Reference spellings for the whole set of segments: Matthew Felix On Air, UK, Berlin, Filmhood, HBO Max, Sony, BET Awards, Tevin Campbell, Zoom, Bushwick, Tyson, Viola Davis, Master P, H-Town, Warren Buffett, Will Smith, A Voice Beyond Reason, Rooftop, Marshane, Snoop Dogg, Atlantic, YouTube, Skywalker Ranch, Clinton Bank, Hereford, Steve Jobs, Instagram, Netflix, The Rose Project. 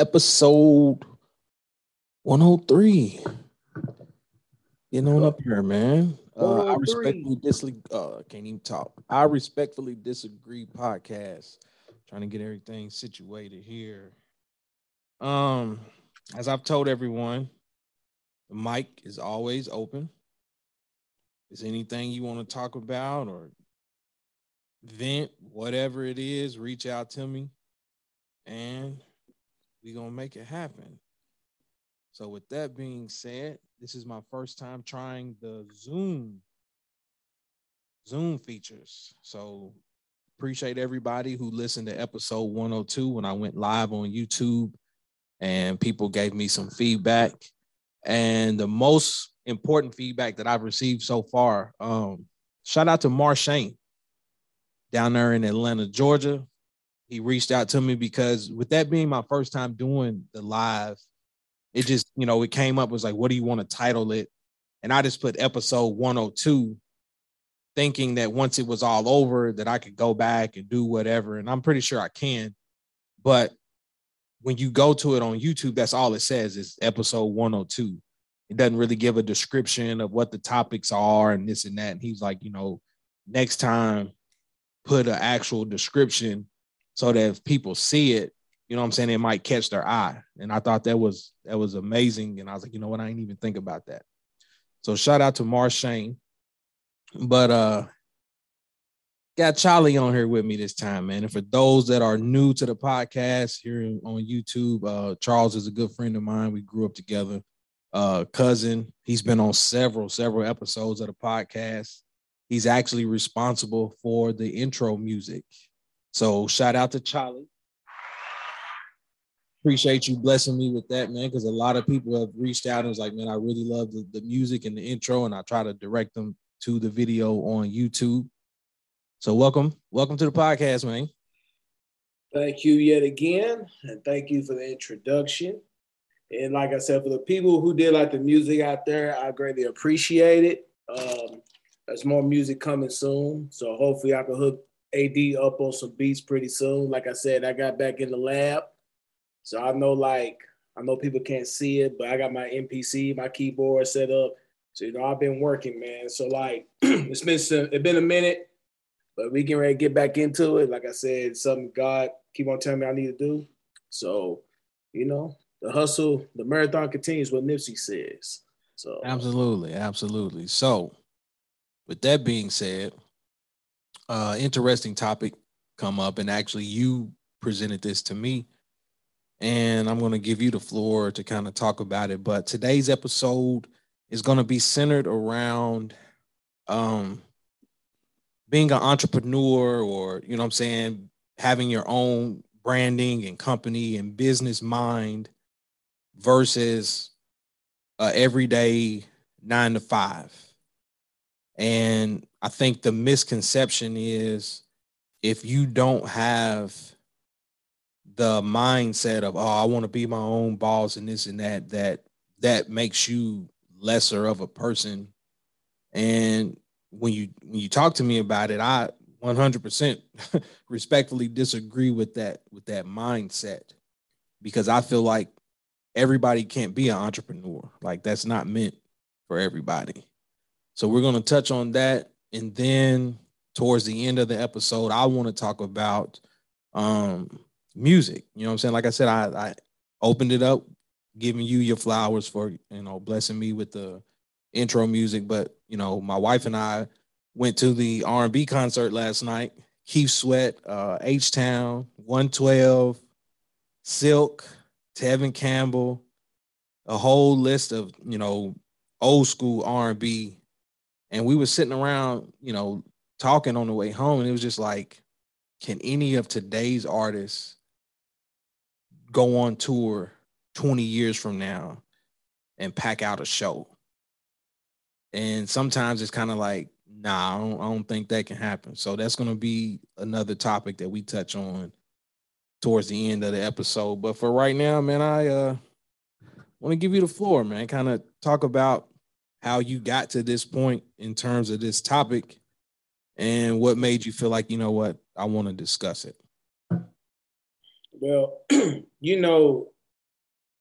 episode 103. Getting on up here, man. I respectfully disagree. Can't even talk. I respectfully disagree podcast. Trying to get everything situated here. As I've told everyone, the mic is always open. Is anything you want to talk about or vent, whatever it is, reach out to me and we're going to make it happen. So with that being said, this is my first time trying the Zoom features. So appreciate everybody who listened to episode 102 when I went live on YouTube and people gave me some feedback. And the most important feedback that I've received so far, shout out to Marshane down there in Atlanta, Georgia. He reached out to me because with that being my first time doing the live, it just, you know, it came up, was like, what do you want to title it? And I just put episode 102, thinking that once it was all over that I could go back and do whatever. And I'm pretty sure I can. But when you go to it on YouTube, that's all it says is episode 102. It doesn't really give a description of what the topics are and this and that. And he's like, you know, next time put an actual description so that if people see it, you know what I'm saying, it might catch their eye. And I thought that was amazing. And I was like, you know what? I didn't even think about that. So shout out to Marshane. But got Charlie on here with me this time, man. And for those that are new to the podcast here on YouTube, Charles is a good friend of mine. We grew up together. Cousin. He's been on several episodes of the podcast. He's actually responsible for the intro music. So shout out to Charlie. Appreciate you blessing me with that, man, because a lot of people have reached out and was like, man, I really love the music and the intro, and I try to direct them to the video on YouTube. So welcome to the podcast, man. Thank you yet again, and thank you for the introduction. And like I said, for the people who did like the music out there, I greatly appreciate it. There's more music coming soon, so hopefully I can hook AD up on some beats pretty soon. Like I said, I got back in the lab. So I know people can't see it, but I got my MPC, my keyboard set up. So, you know, I've been working, man. So like, it's been a minute, but we getting ready to get back into it. Like I said, something God keep on telling me I need to do. So, you know, the hustle, the marathon continues, what Nipsey says. So Absolutely. So with that being said, interesting topic come up, and actually you presented this to me. And I'm going to give you the floor to kind of talk about it. But today's episode is going to be centered around being an entrepreneur, or, you know what I'm saying, having your own branding and company and business mind versus everyday 9-to-5. And I think the misconception is if you don't have the mindset of, oh, I want to be my own boss and this and that, that makes you lesser of a person. And when you talk to me about it, I 100% respectfully disagree with that mindset, because I feel like everybody can't be an entrepreneur. Like, that's not meant for everybody. So we're going to touch on that. And then towards the end of the episode, I want to talk about, music. You know what I'm saying? Like I said, I opened it up, giving you your flowers for, you know, blessing me with the intro music. But, you know, my wife and I went to the R&B concert last night. Keith Sweat, H-Town, 112, Silk, Tevin Campbell, a whole list of, you know, old school R&B. And we were sitting around, you know, talking on the way home. And it was just like, can any of today's artists go on tour 20 years from now and pack out a show? And sometimes it's kind of like, nah, I don't think that can happen. So that's going to be another topic that we touch on towards the end of the episode. But for right now, man, I want to give you the floor, man. Kind of talk about how you got to this point in terms of this topic and what made you feel like, you know what, I want to discuss it. Well, you know,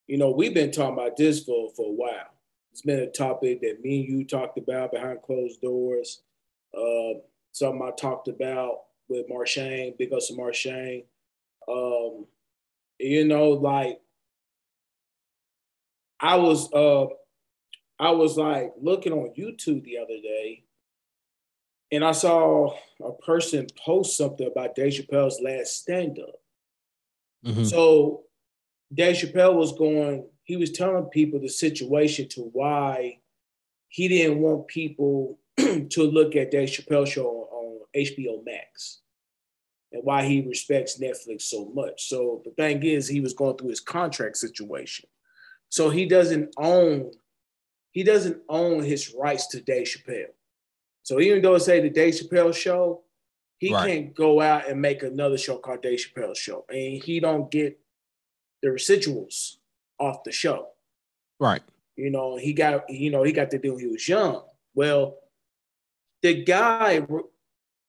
You know, we've been talking about this for a while. It's been a topic that me and you talked about behind closed doors. Something I talked about with Marshane, big ups to Marshane. You know, like, I was like looking on YouTube the other day, and I saw a person post something about Dave Chappelle's last stand-up. Mm-hmm. So Dave Chappelle he was telling people the situation to why he didn't want people to look at Dave Chappelle's show on HBO Max and why he respects Netflix so much. So the thing is, he was going through his contract situation. So he doesn't own his rights to Dave Chappelle. So even though it's say the Dave Chappelle show, he can't go out and make another show called Dave Chappelle show. And he don't get the residuals off the show. Right. You know, he got to do when he was young. Well, the guy,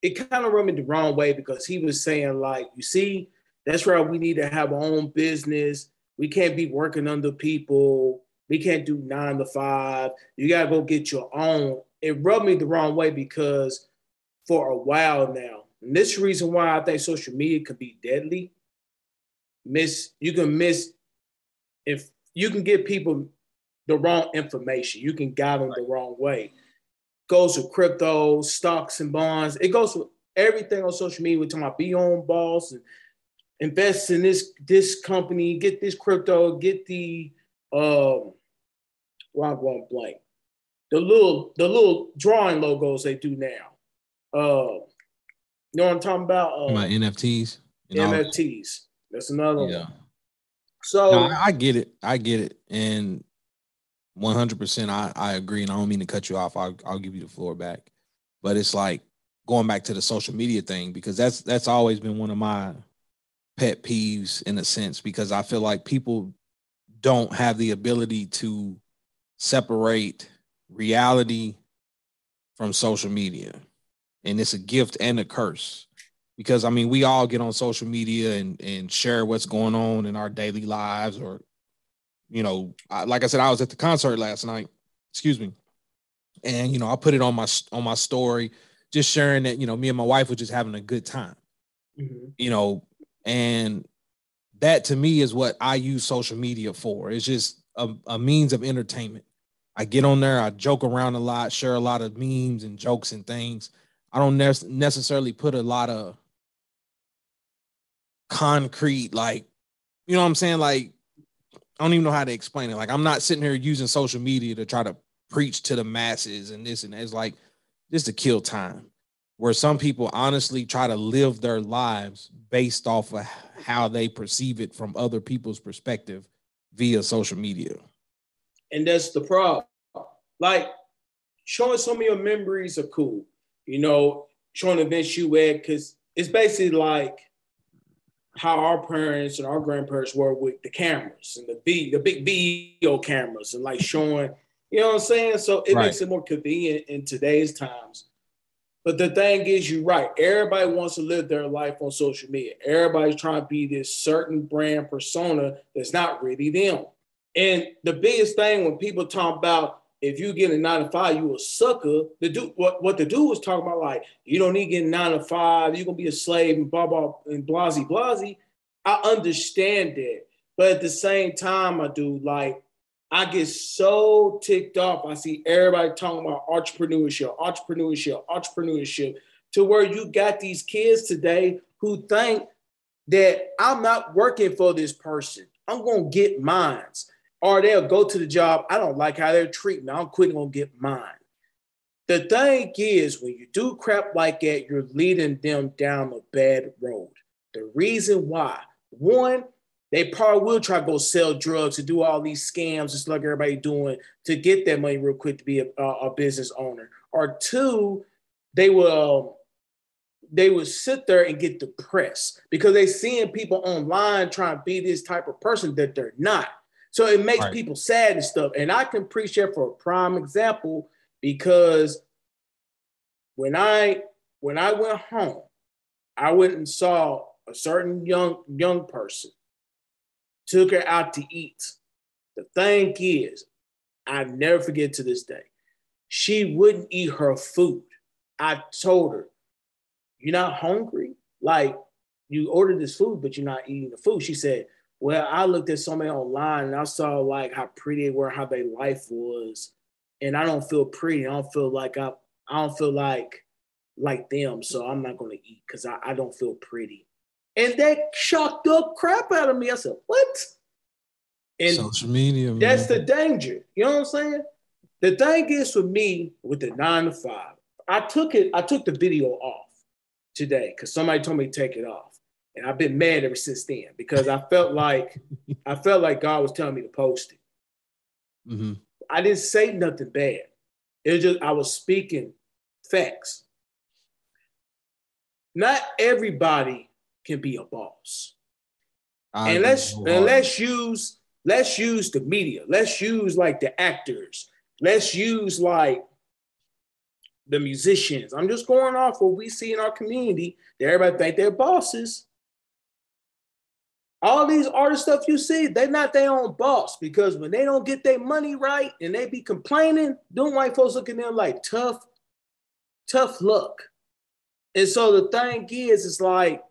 it kind of rubbed me the wrong way because he was saying like, you see, that's right. We need to have our own business. We can't be working under people. We can't do 9 to 5. You got to go get your own. It rubbed me the wrong way because for a while now, and this is the reason why I think social media could be deadly. If you can give people the wrong information, you can guide them the wrong way. Goes with crypto, stocks and bonds. It goes with everything on social media. We're talking about be on balls and invest in this company, get this crypto, get the I'm going blank. The little drawing logos they do now. You know what I'm talking about? My NFTs. NFTs. That's another one. So no, I get it. And 100% I agree. And I don't mean to cut you off. I'll give you the floor back. But it's like going back to the social media thing, because that's always been one of my pet peeves in a sense, because I feel like people don't have the ability to separate reality from social media. And it's a gift and a curse, because I mean, we all get on social media and share what's going on in our daily lives, or, you know, like I said, I was at the concert last night, and, you know, I put it on my story, just sharing that, you know, me and my wife were just having a good time, you know, and that to me is what I use social media for. It's just a means of entertainment. I get on there, I joke around a lot, share a lot of memes and jokes and things. I don't necessarily put a lot of concrete, like, you know what I'm saying? Like, I don't even know how to explain it. Like, I'm not sitting here using social media to try to preach to the masses and this and that. It's like, this is to kill time, where some people honestly try to live their lives based off of how they perceive it from other people's perspective via social media. And that's the problem. Like, showing some of your memories are cool. You know, showing events you at, because it's basically like how our parents and our grandparents were with the cameras and the big video cameras and like showing, you know what I'm saying? So it makes it more convenient in today's times. But the thing is, you're right. Everybody wants to live their life on social media. Everybody's trying to be this certain brand persona that's not really them. And the biggest thing when people talk about if you get a 9 to 5, you a sucker. The dude, what the dude was talking about, like, you don't need to get a 9 to 5. You're gonna be a slave and blah blah and blasey blasey. I understand that, but at the same time, I do like. I get so ticked off. I see everybody talking about entrepreneurship, to where you got these kids today who think that I'm not working for this person. I'm going to get mine. Or they'll go to the job. I don't like how they're treating me. I'm quitting, going to get mine. The thing is, when you do crap like that, you're leading them down a bad road. The reason why, one, they probably will try to go sell drugs and do all these scams, just like everybody doing, to get that money real quick to be a business owner. Or two, they will sit there and get depressed because they're seeing people online trying to be this type of person that they're not. So it makes people sad and stuff. And I can preach that for a prime example, because when I went home, I went and saw a certain young person. Took her out to eat. The thing is, I never forget to this day, she wouldn't eat her food. I told her, you're not hungry? Like, you ordered this food, but you're not eating the food. She said, well, I looked at so many online and I saw like how pretty they were, how their life was. And I don't feel pretty. I don't feel like I don't feel like them. So I'm not going to eat because I don't feel pretty. And that shocked the crap out of me. I said, what? And social media, man. That's the danger. You know what I'm saying? The thing is for me with the 9 to 5, I took the video off today because somebody told me to take it off. And I've been mad ever since then because I felt like God was telling me to post it. Mm-hmm. I didn't say nothing bad. It was just I was speaking facts. Not everybody can be a boss. And let's use the media. Let's use like the actors. Let's use like the musicians. I'm just going off what we see in our community that everybody think they're bosses. All these artist stuff you see, they're not their own boss because when they don't get their money right and they be complaining, them white folks look at them like tough luck. And so the thing is, it's like,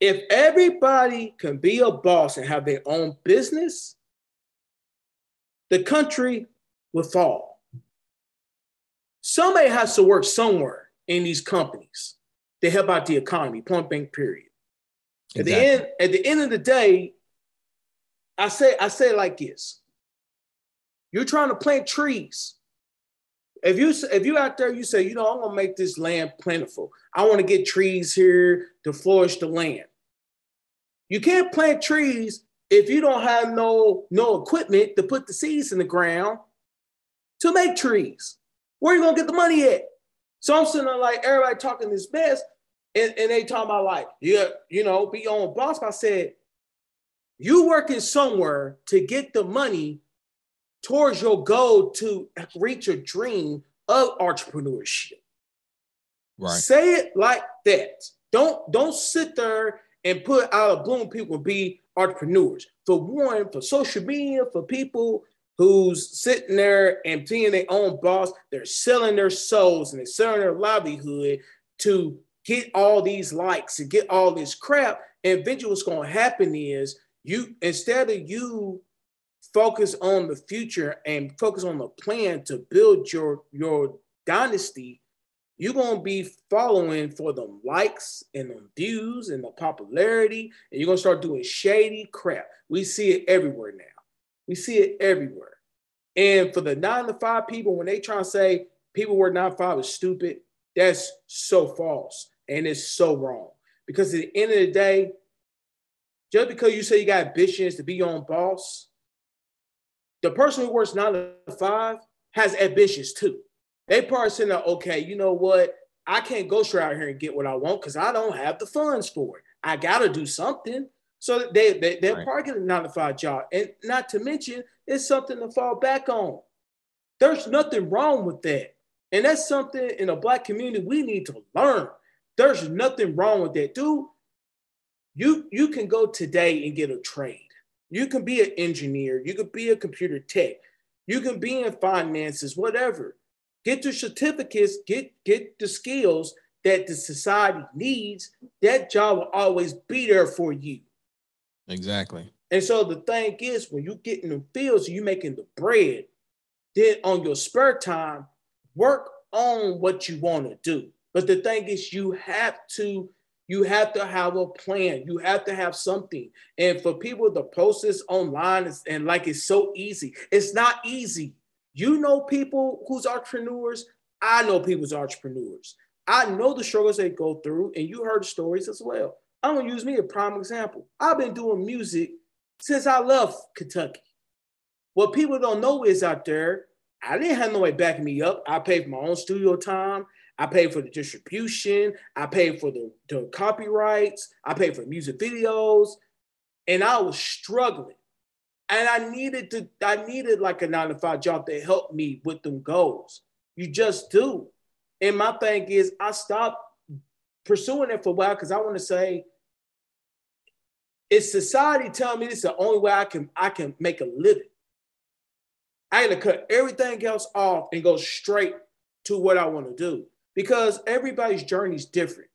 if everybody can be a boss and have their own business, the country will fall. Somebody has to work somewhere in these companies to help out the economy, point blank, period. Exactly. At the end of the day, I say it like this: you're trying to plant trees. If you out there, you say, you know, I'm gonna make this land plentiful. I want to get trees here to flourish the land. You can't plant trees if you don't have no equipment to put the seeds in the ground to make trees. Where are you gonna get the money at? So I'm sitting there like everybody talking this mess. And they talking about like, yeah, you know, be your own boss. I said, you working somewhere to get the money towards your goal to reach a dream of entrepreneurship. Right. Say it like that. Don't sit there and put out of bloom people be entrepreneurs. For one, for social media, for people who's sitting there and being their own boss, they're selling their souls and they're selling their livelihood to get all these likes and get all this crap. And eventually what's going to happen is you, instead of you focus on the future and focus on the plan to build your dynasty, you're going to be following for the likes and the views and the popularity. And you're going to start doing shady crap. We see it everywhere now. We see it everywhere. And for the 9 to 5 people, when they try to say people who work 9 to 5 is stupid, that's so false. And it's so wrong because at the end of the day, just because you say you got ambitions to be your own boss, the person who works 9 to 5 has ambitions too. They probably saying, okay, you know what? I can't go straight out here and get what I want because I don't have the funds for it. I got to do something. So they'll right. probably get a 9 to 5 job. And not to mention, it's something to fall back on. There's nothing wrong with that. And that's something in a Black community we need to learn. There's nothing wrong with that, dude. You can go today and get a trade. You can be an engineer. You can be a computer tech. You can be in finances, whatever. Get your certificates, get the skills that the society needs. That job will always be there for you. Exactly. And so the thing is, when you get in the fields and you're making the bread, then on your spare time, work on what you want to do. But the thing is, you have to have a plan. You have to have something. And for people to post this online and like it's so easy, it's not easy. You know people who's entrepreneurs. I know people's entrepreneurs. I know the struggles they go through, and you heard stories as well. I'm going to use me a prime example. I've been doing music since I left Kentucky. What people don't know is out there, I didn't have no way backing me up. I paid for my own studio time. I paid for the distribution. I paid for the copyrights. I paid for music videos. And I was struggling. And I needed like a 9 to 5 job to help me with them goals. You just do. And my thing is, I stopped pursuing it for a while because I want to say Is society telling me this is the only way I can make a living? I had to cut everything else off and go straight to what I want to do, because everybody's journey is different.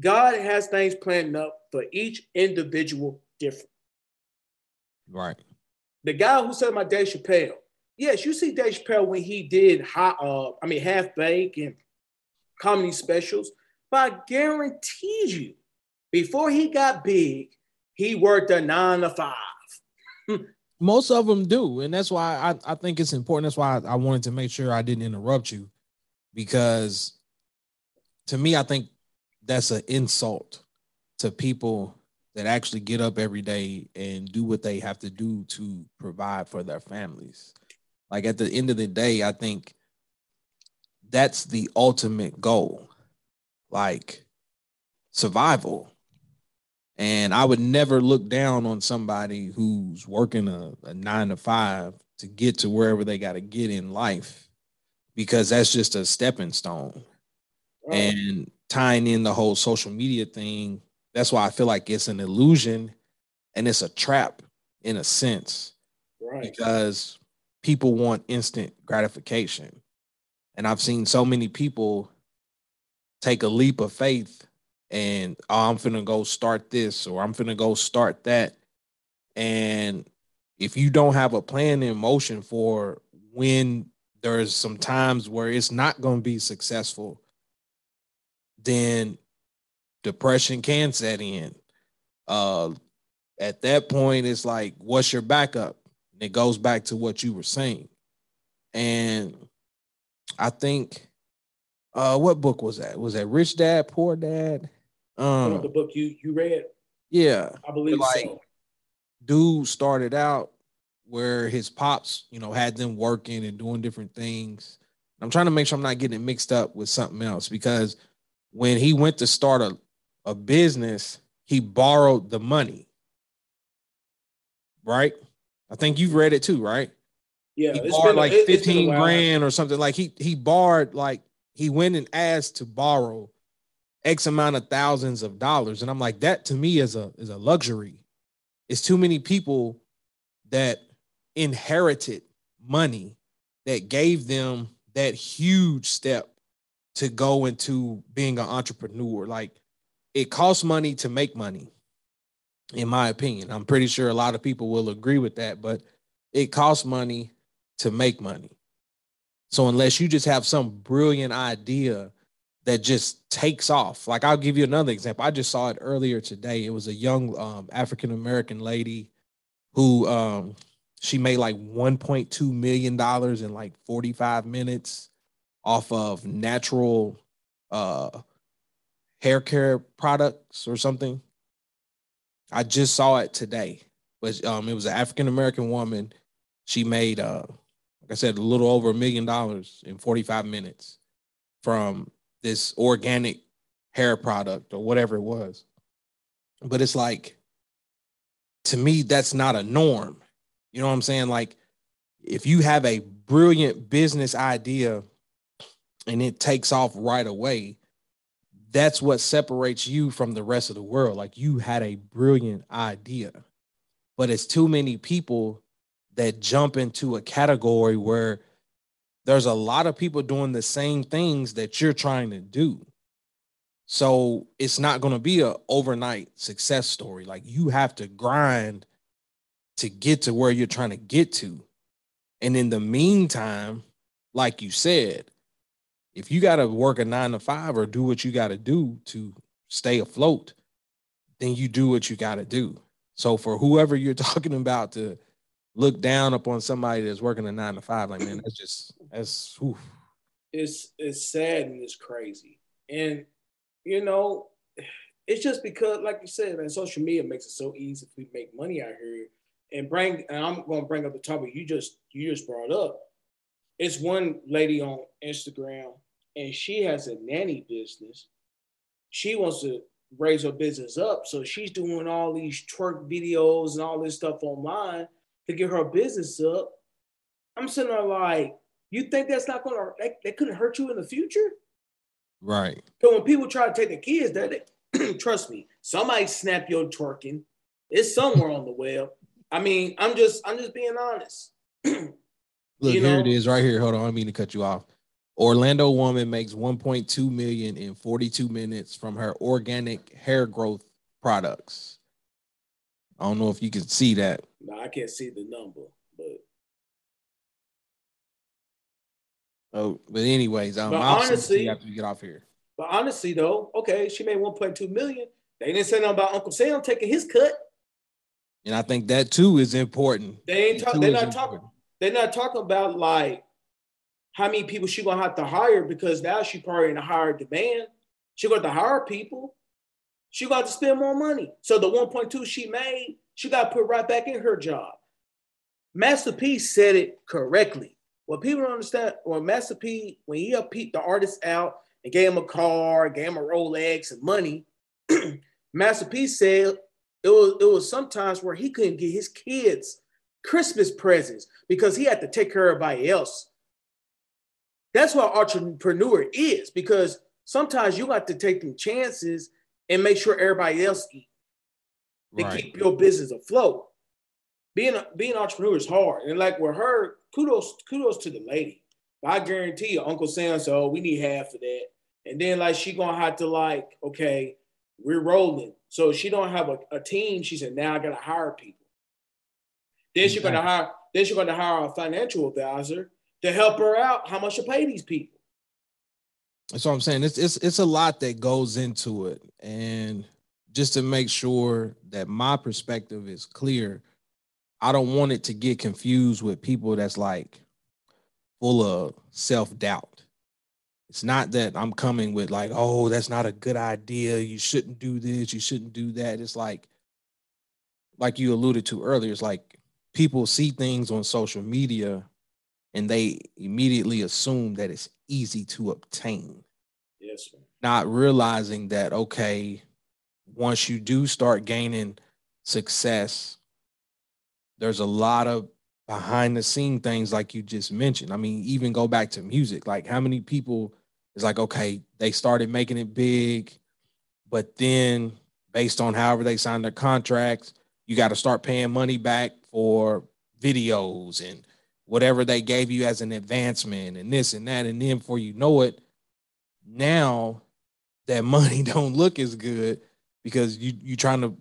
God has things planned up for each individual different. Right. The guy who said about Dave Chappelle, yes, you see Dave Chappelle when he did Half-Baked and comedy specials, but I guarantee you, before he got big, he worked a 9-to-5. Most of them do. And that's why I think it's important. That's why I wanted to make sure I didn't interrupt you, because to me, I think that's an insult to people that actually get up every day and do what they have to do to provide for their families. Like at the end of the day, I think that's the ultimate goal, like survival. And I would never look down on somebody who's working a 9-to-5 to get to wherever they got to get in life, because that's just a stepping stone. Right. And tying in the whole social media thing, that's why I feel like it's an illusion and it's a trap in a sense, right? Because people want instant gratification. And I've seen so many people take a leap of faith and I'm finna go start this, or I'm finna go start that. And if you don't have a plan in motion for when there's some times where it's not going to be successful, then depression can set in. At that point, it's like, what's your backup? And it goes back to what you were saying. And I think, what book was that? Was that Rich Dad, Poor Dad? The book you read? Yeah. I believe like, so. Dude started out where his pops, had them working and doing different things. I'm trying to make sure I'm not getting it mixed up with something else, because when he went to start a business, he borrowed the money. Right? I think you've read it too, right? Yeah. He borrowed like 15 grand or something. Like he borrowed, like he went and asked to borrow X amount of thousands of dollars. And I'm like, that to me is a luxury. It's too many people that inherited money that gave them that huge step to go into being an entrepreneur. Like, it costs money to make money, in my opinion. I'm pretty sure a lot of people will agree with that, but it costs money to make money. So unless you just have some brilliant idea that just takes off. Like, I'll give you another example. I just saw it earlier today. It was a young African-American lady who she made like $1.2 million in like 45 minutes off of natural hair care products or something. I just saw it today. But it was an African-American woman. She made, like I said, a little over $1 million in 45 minutes from this organic hair product or whatever it was. But it's like, to me, that's not a norm. You know what I'm saying? Like, if you have a brilliant business idea and it takes off right away, that's what separates you from the rest of the world. Like, you had a brilliant idea, but it's too many people that jump into a category where there's a lot of people doing the same things that you're trying to do. So it's not going to be an overnight success story. Like, you have to grind to get to where you're trying to get to. And in the meantime, like you said, if you got to work a 9-to-5 or do what you got to do to stay afloat, then you do what you got to do. So for whoever you're talking about to look down upon somebody that's working a 9-to-5, like, man, that's oof. It's sad and it's crazy. And, it's just because, like you said, man, social media makes it so easy if we make money out here. And I'm going to bring up the topic you just brought up. It's one lady on Instagram, and she has a nanny business. She wants to raise her business up, so she's doing all these twerk videos and all this stuff online to get her business up. I'm sitting there like, you think that's not going to, that couldn't hurt you in the future? Right. So when people try to take the kids, trust me, somebody snap your twerking, It's somewhere on the web. I mean, I'm just being honest. Look, here it is right here. Hold on. I don't mean to cut you off. Orlando woman makes $1.2 million in 42 minutes from her organic hair growth products. I don't know if you can see that. No, I can't see the number, but. Oh, but anyways, honestly, after we get off here. But honestly, though, okay, she made $1.2 million. They didn't say nothing about Uncle Sam taking his cut. And I think that, too, is important. They're not talking about, like, how many people she going to have to hire, because now she probably in a higher demand. She going to hire people. She going to spend more money. So the 1.2 she made, she got put right back in her job. Master P said it correctly. What people don't understand, when Master P, when he peeped the artist out and gave him a car, gave him a Rolex and money, Master P said it was sometimes where he couldn't get his kids Christmas presents because he had to take care of everybody else. That's what entrepreneur is, because sometimes you got to take them chances and make sure everybody else eat to keep your business afloat. Being an entrepreneur is hard. And like with her, kudos to the lady. I guarantee you, Uncle Sam said, oh, we need half of that. And then like she gonna have to like, okay, we're rolling. So she don't have a team. She said, now I gotta hire people. Then she's gonna hire. Then she's gonna hire a financial advisor to help her out. How much to pay these people? That's what I'm saying. It's a lot that goes into it, and just to make sure that my perspective is clear, I don't want it to get confused with people that's like full of self-doubt. It's not that I'm coming with like, oh, that's not a good idea. You shouldn't do this. You shouldn't do that. It's like you alluded to earlier, it's like people see things on social media and they immediately assume that it's easy to obtain. Yes, sir. Not realizing that, okay, once you do start gaining success, there's a lot of behind the scene things like you just mentioned. I mean, even go back to music, like how many people is like, okay, they started making it big, but then based on however they signed their contracts, you got to start paying money back for videos and whatever they gave you as an advancement and this and that. And then before you know it, now that money don't look as good because you're trying to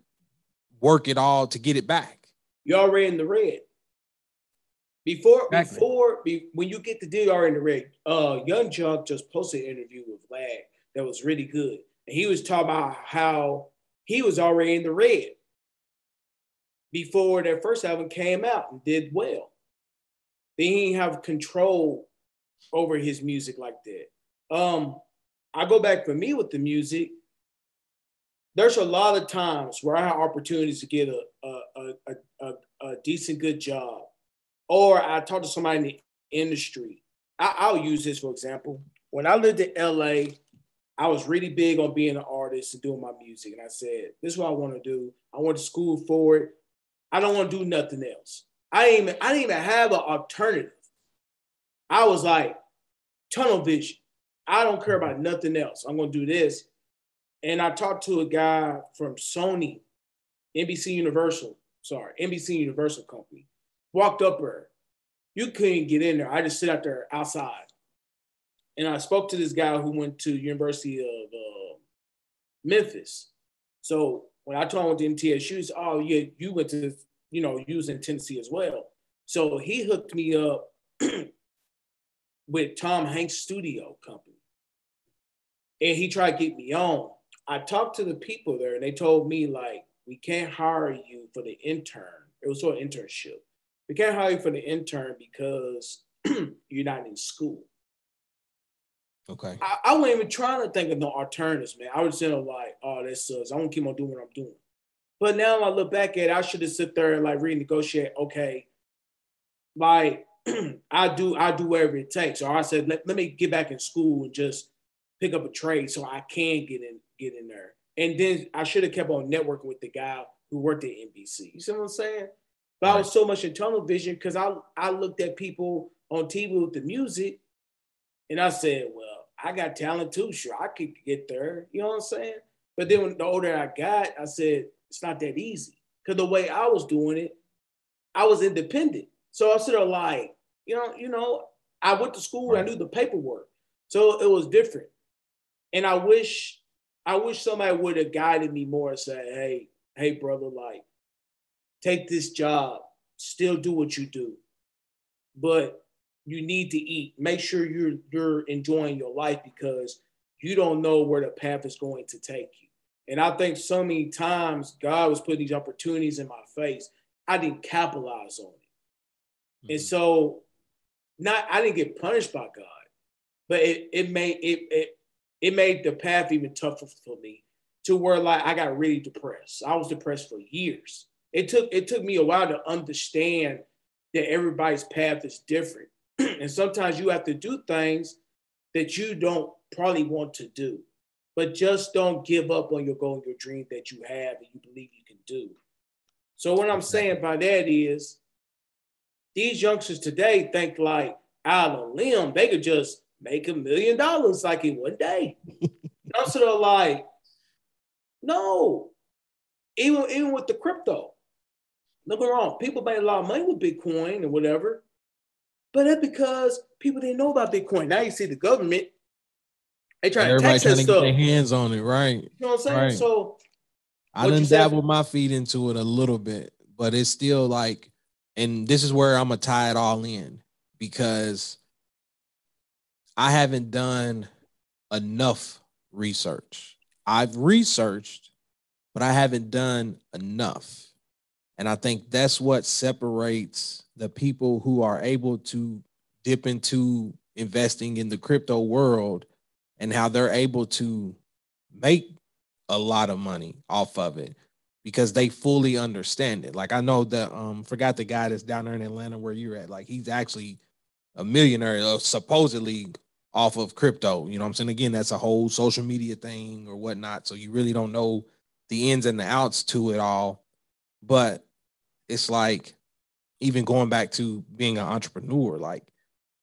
work it all to get it back. You're already in the red. When you get the deal, you're in the red. Young Junk just posted an interview with Vlad that was really good. And he was talking about how he was already in the red before their first album came out and did well. They didn't have control over his music like that. I go back for me with the music. There's a lot of times where I have opportunities to get a decent, good job. Or I talk to somebody in the industry. I'll use this for example. When I lived in LA, I was really big on being an artist and doing my music. And I said, this is what I want to do. I went to school for it. I don't want to do nothing else. I didn't even have an alternative. I was like, tunnel vision. I don't care about nothing else. I'm going to do this. And I talked to a guy from Sony, NBC Universal Company. Walked up there. You couldn't get in there. I just sit out there outside. And I spoke to this guy who went to University of Memphis. So when I told him I went to MTSU, he said, oh, yeah, you went to, you was in Tennessee as well. So he hooked me up with Tom Hanks' studio company. And he tried to get me on. I talked to the people there, and they told me, like, we can't hire you for the intern. It was for an internship. We can't hire you for the intern because you're not in school. Okay. I wasn't even trying to think of no alternatives, man. I was just like, oh, that sucks. I want to keep on doing what I'm doing. But now I look back at it, I should have sit there and like renegotiate, okay, like I do whatever it takes. Or I said, let me get back in school and just pick up a trade so I can get in there. And then I should have kept on networking with the guy who worked at NBC. You see what I'm saying? But I was so much in tunnel vision because I looked at people on TV with the music and I said, well, I got talent too. Sure, I could get there. You know what I'm saying? But then when the older I got, I said, it's not that easy. Because the way I was doing it, I was independent. So I sort of like, you know, I went to school, I knew the paperwork. So it was different. And I wish somebody would have guided me more and said, hey, brother, like, take this job, still do what you do, but you need to eat. Make sure you're enjoying your life because you don't know where the path is going to take you. And I think so many times God was putting these opportunities in my face. I didn't capitalize on it. Mm-hmm. And so I didn't get punished by God, but it made the path even tougher for me to where like I got really depressed. I was depressed for years. It took me a while to understand that everybody's path is different. And sometimes you have to do things that you don't probably want to do, but just don't give up on your goal and your dream that you have and you believe you can do. So what I'm saying by that is these youngsters today think like out on a limb, they could just make $1 million like in one day. I'm sort of like, no, even with the crypto, look around. People made a lot of money with Bitcoin and whatever, but that's because people didn't know about Bitcoin. Now you see the government, they trying to tax that stuff. Get their hands on it, right? You know what I'm saying? Right. So I done dabbled my feet into it a little bit, but it's still like, and this is where I'm gonna tie it all in because I haven't done enough research. I've researched, but I haven't done enough. And I think that's what separates the people who are able to dip into investing in the crypto world and how they're able to make a lot of money off of it because they fully understand it. Like I know that, forgot the guy that's down there in Atlanta where you're at, like he's actually a millionaire supposedly off of crypto. You know what I'm saying? Again, that's a whole social media thing or whatnot. So you really don't know the ins and the outs to it all. But it's like, even going back to being an entrepreneur, like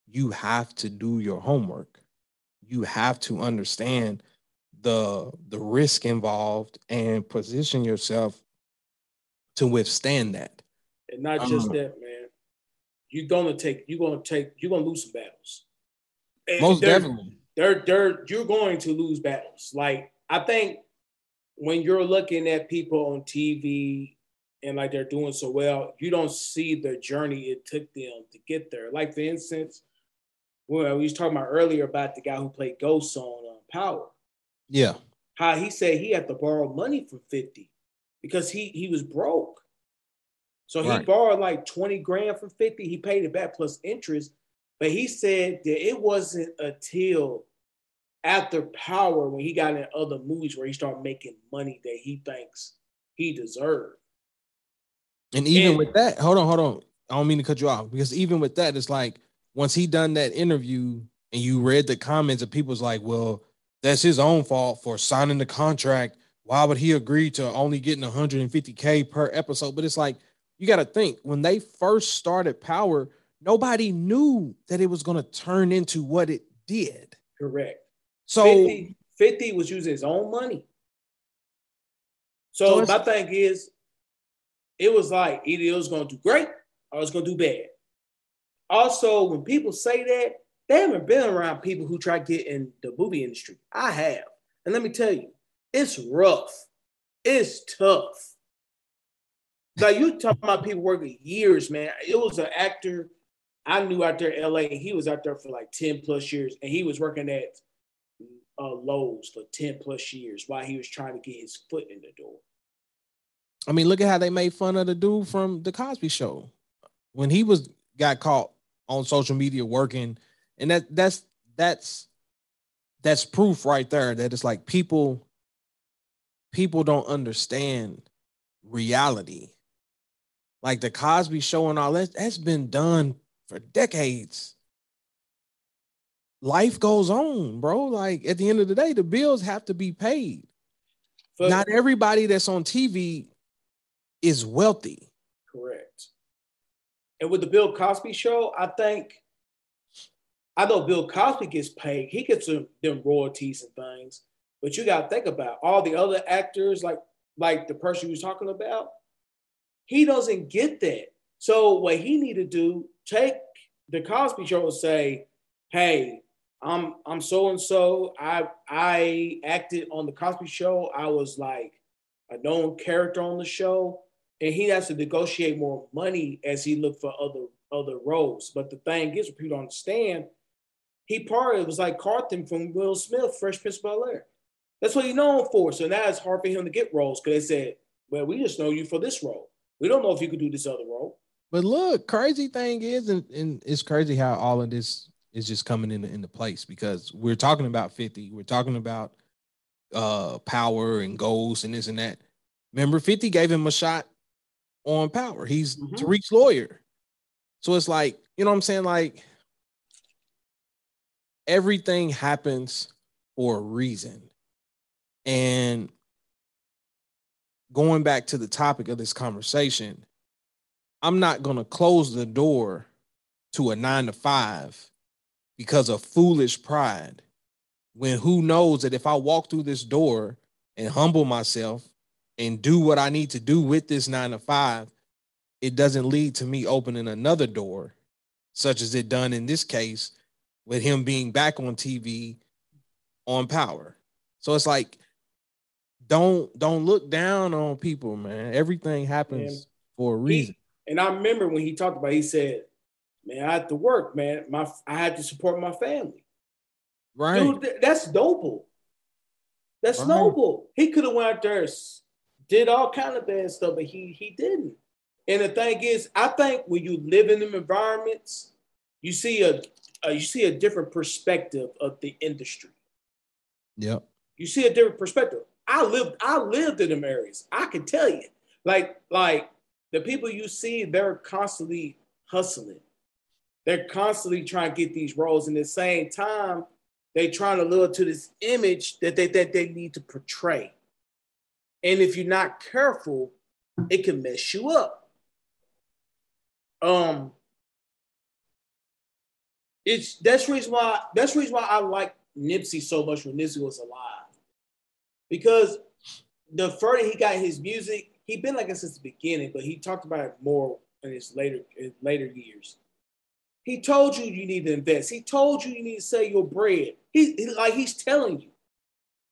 you have to do your homework. You have to understand the risk involved and position yourself to withstand that. And not just that, man. You're gonna lose some battles. And most definitely. You're going to lose battles. Like I think when you're looking at people on TV and like they're doing so well, you don't see the journey it took them to get there. Like for instance, well, we was talking about earlier about the guy who played Ghost on Power. Yeah. How he said he had to borrow money from 50 because he was broke. So he borrowed like 20 grand from 50. He paid it back plus interest. But he said that it wasn't until after Power when he got in other movies where he started making money that he thinks he deserved. And even with that, hold on. I don't mean to cut you off because even with that, it's like once he done that interview and you read the comments of people's like, well, that's his own fault for signing the contract. Why would he agree to only getting 150K per episode? But it's like, you got to think, when they first started Power, nobody knew that it was going to turn into what it did. Correct. So 50 was using his own money. So my thing is, it was like, either it was going to do great or it's going to do bad. Also, when people say that, they haven't been around people who try to get in the movie industry. I have. And let me tell you, it's rough. It's tough. Like you talking about people working years, man. It was an actor I knew out there in LA, and he was out there for like 10 plus years, and he was working at Lowe's for 10 plus years while he was trying to get his foot in the door. I mean, look at how they made fun of the dude from The Cosby Show when he got caught on social media working, and that's proof right there that it's like people don't understand reality. Like The Cosby Show and all that, that's been done for decades. Life goes on, bro. Like at the end of the day, the bills have to be paid. But not everybody that's on TV is wealthy. Correct. And with the Bill Cosby Show, I know Bill Cosby gets paid. He gets them royalties and things. But you got to think about all the other actors, like the person you was talking about, He doesn't get that. So what he need to do, take the Cosby Show and say, hey, I'm so-and-so. I acted on the Cosby Show. I was like a known character on the show. And he has to negotiate more money as he looked for other roles. But the thing is, people don't understand, he probably was like Cartman from Will Smith, Fresh Prince of Bel-Air. That's what he's known for. So now it's hard for him to get roles because they said, well, we just know you for this role. We don't know if you could do this other role. But look, crazy thing is, and it's crazy how all of this is just coming into place, because we're talking about 50. We're talking about power and goals and this and that. Remember, 50 gave him a shot on power. He's Tariq's lawyer. So it's like, you know what I'm saying? Like, everything happens for a reason. And going back to the topic of this conversation, I'm not going to close the door to a 9-to-5 because of foolish pride, when who knows that if I walk through this door and humble myself and do what I need to do with this 9-to-5, it doesn't lead to me opening another door, such as it done in this case with him being back on TV on Power. So it's like, don't look down on people, man. Everything happens for a reason. And I remember when he talked about it, he said, man, I had to work, man. I had to support my family. Right. Dude, that's noble. That's noble. He could have went out there, did all kind of bad stuff, but he didn't. And the thing is, I think when you live in them environments, you see a different perspective of the industry. Yep. You see a different perspective. I lived in them areas. I can tell you. Like the people you see, they're constantly hustling. They're constantly trying to get these roles. And at the same time, they're trying to live to this image that they need to portray. And if you're not careful, it can mess you up. That's the reason why I like Nipsey so much when Nipsey was alive. Because the further he got his music, he'd been like it since the beginning, but he talked about it more in his later years. He told you need to invest. He told you need to sell your bread. He's telling you.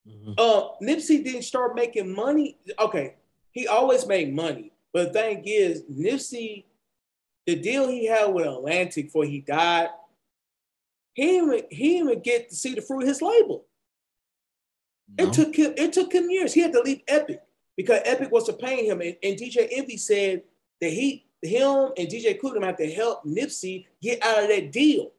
Mm-hmm. Nipsey didn't start making money. Okay, he always made money. But the thing is, Nipsey, the deal he had with Atlantic before he died, he didn't even get to see the fruit of his label. No. It took him years. He had to leave Epic because Epic was to pay him. And DJ Envy said that him and DJ Kudum had to help Nipsey get out of that deal,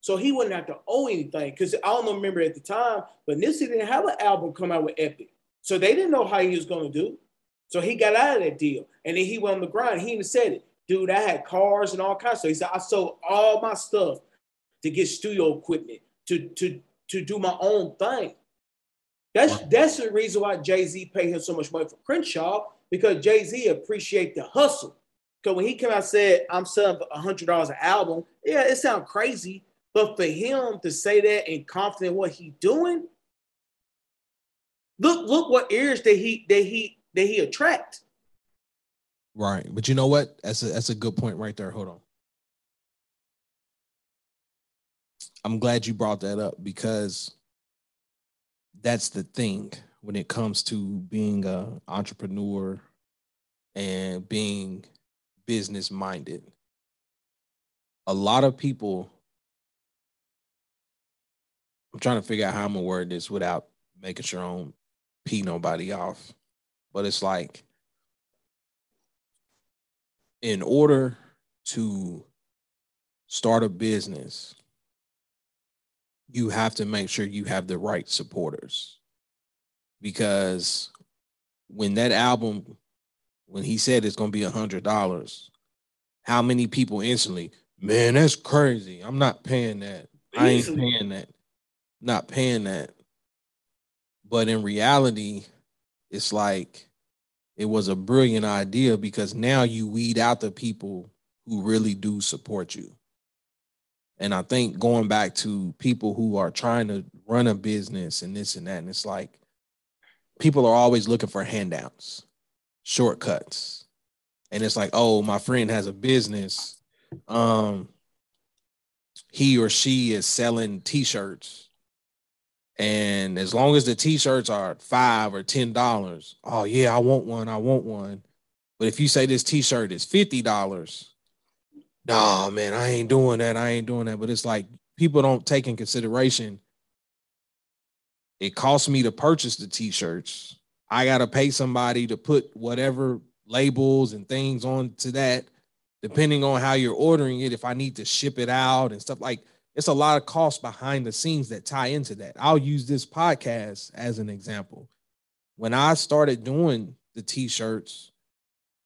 so he wouldn't have to owe anything. Because I don't remember at the time, but Nipsey didn't have an album come out with Epic, so they didn't know how he was going to do. So he got out of that deal, and then he went on the grind. He even said it, dude. I had cars and all kinds of stuff. He said I sold all my stuff to get studio equipment to do my own thing. That's the reason why Jay-Z paid him so much money for Crenshaw, because Jay-Z appreciate the hustle. Because when he came out and said, I'm selling for $100 an album, yeah, it sounds crazy. But for him to say that and confident in what he's doing, look what ears that he attract. Right. But you know what? That's a good point right there. Hold on. I'm glad you brought that up, because that's the thing when it comes to being an entrepreneur and being business minded. A lot of people, I'm trying to figure out how I'm gonna word this without making sure I don't pee nobody off. But it's like, in order to start a business, you have to make sure you have the right supporters. Because when that album, when he said it's going to be $100, how many people instantly, man, that's crazy. I'm not paying that. I ain't paying that. Not paying that. But in reality, it's like it was a brilliant idea, because now you weed out the people who really do support you. And I think going back to people who are trying to run a business and this and that, and it's like people are always looking for handouts, shortcuts. and it's like, oh, my friend has a business. He or she is selling T-shirts. And as long as the T-shirts are $5 or $10, oh, yeah, I want one. But if you say this T-shirt is $50, nah, man, I ain't doing that. But it's like people don't take in consideration. It costs me to purchase the T-shirts. I got to pay somebody to put whatever labels and things onto that, depending on how you're ordering it, if I need to ship it out and stuff. Like, it's a lot of costs behind the scenes that tie into that. I'll use this podcast as an example. When I started doing the T-shirts,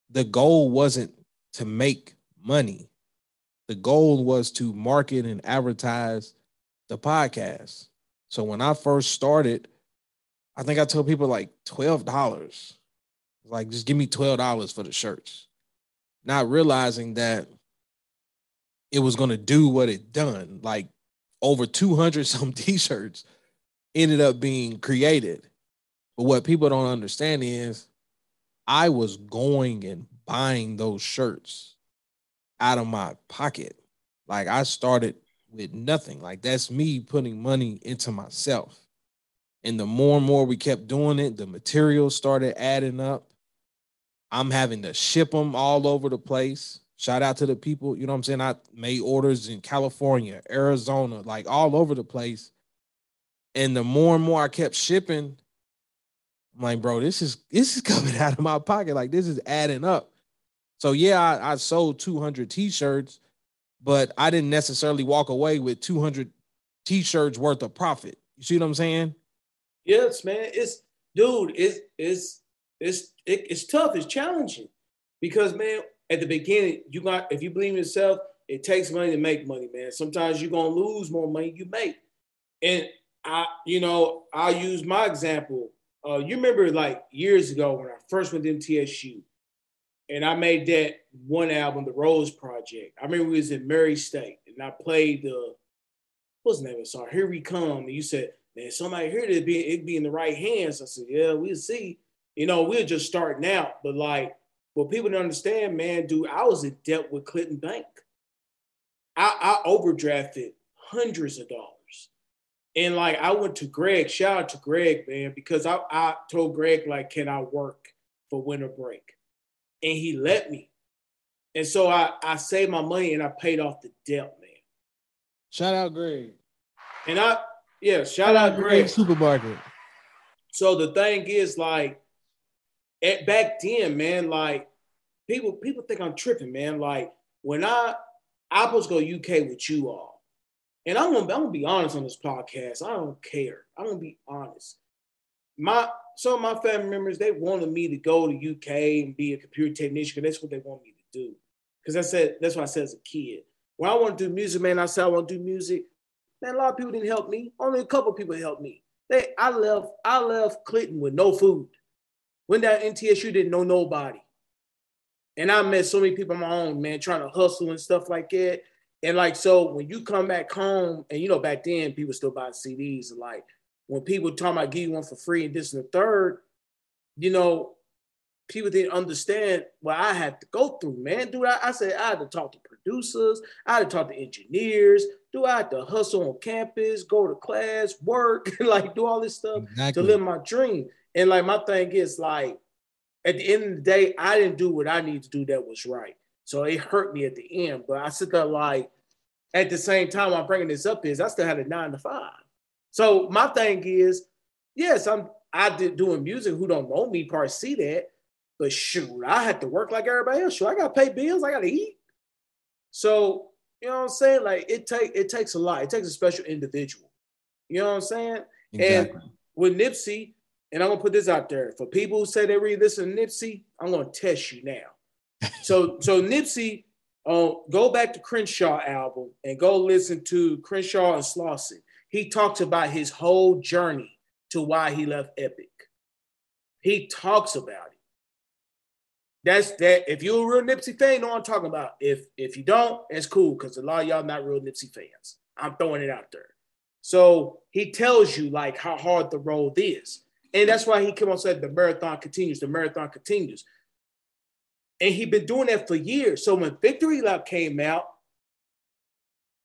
the goal wasn't to make money. The goal was to market and advertise the podcast. So when I first started, I think I told people like $12. Like, just give me $12 for the shirts. Not realizing that it was going to do what it done. Like, over 200 some T-shirts ended up being created. But what people don't understand is I was going and buying those shirts out of my pocket. Like, I started with nothing. Like, that's me putting money into myself. And the more and more we kept doing it, the materials started adding up. I'm having to ship them all over the place. Shout out to the people. You know what I'm saying? I made orders in California, Arizona, like all over the place. And the more and more I kept shipping, I'm like, bro, this is coming out of my pocket. Like, this is adding up. So yeah, I sold 200 T-shirts, but I didn't necessarily walk away with 200 T-shirts worth of profit. You see what I'm saying? Yes, man. It's tough. It's challenging because, man, at the beginning, if you believe in yourself, it takes money to make money, man. Sometimes you're going to lose more money you make. And I'll use my example. You remember like years ago when I first went to MTSU and I made that one album, The Rose Project. I remember we was in Murray State and I played what's the name of the song? Here We Come. And you said, man, somebody here, it'd be in the right hands. I said, yeah, we'll see. We're just starting out, but like, what people don't understand, man, dude, I was in debt with Clinton Bank. I overdrafted hundreds of dollars. And like, I went to Greg, shout out to Greg, man, because I told Greg, like, can I work for winter break? And he let me. And so I saved my money and I paid off the debt, man. Shout out Greg. And shout out Greg. Supermarket. So the thing is, like, back then, man, like, people think I'm tripping, man. Like, when I was going to UK with you all, and I'm gonna be honest on this podcast. I don't care. I'm gonna be honest. Some of my family members, they wanted me to go to UK and be a computer technician because that's what they want me to do. Because that's what I said as a kid. When I want to do music, man, I said I want to do music. Man, a lot of people didn't help me. Only a couple people helped me. I left Clinton with no food. Went down NTSU, didn't know nobody. And I met so many people on my own, man, trying to hustle and stuff like that. And like, so when you come back home, and back then people still buying CDs. And like, when people talking about give you one for free and this and the third, people didn't understand what I had to go through, man. Dude, I said I had to talk to producers. I had to talk to engineers. Dude, I had to hustle on campus, go to class, work, like do all this stuff exactly to live my dream. And like, my thing is like, at the end of the day, I didn't do what I needed to do that was right. So it hurt me at the end, but I sit there like, at the same time I'm bringing this up is I still had a 9-to-5. So my thing is, yes, I did doing music. Who don't know me probably see that, but shoot, I had to work like everybody else. Shoot, I got to pay bills. I got to eat. So, you know what I'm saying? Like it takes a lot. It takes a special individual. You know what I'm saying? Exactly. And with Nipsey, and I'm going to put this out there. For people who say they really listen to Nipsey, I'm going to test you now. So Nipsey, go back to Crenshaw album and go listen to Crenshaw and Slauson. He talks about his whole journey to why he left Epic. He talks about it. That's that. If you're a real Nipsey fan, you know what I'm talking about. If you don't, that's cool because a lot of y'all not real Nipsey fans. I'm throwing it out there. So he tells you like how hard the road is. And that's why he came on and said, the marathon continues. And he'd been doing that for years. So when Victory Lap came out,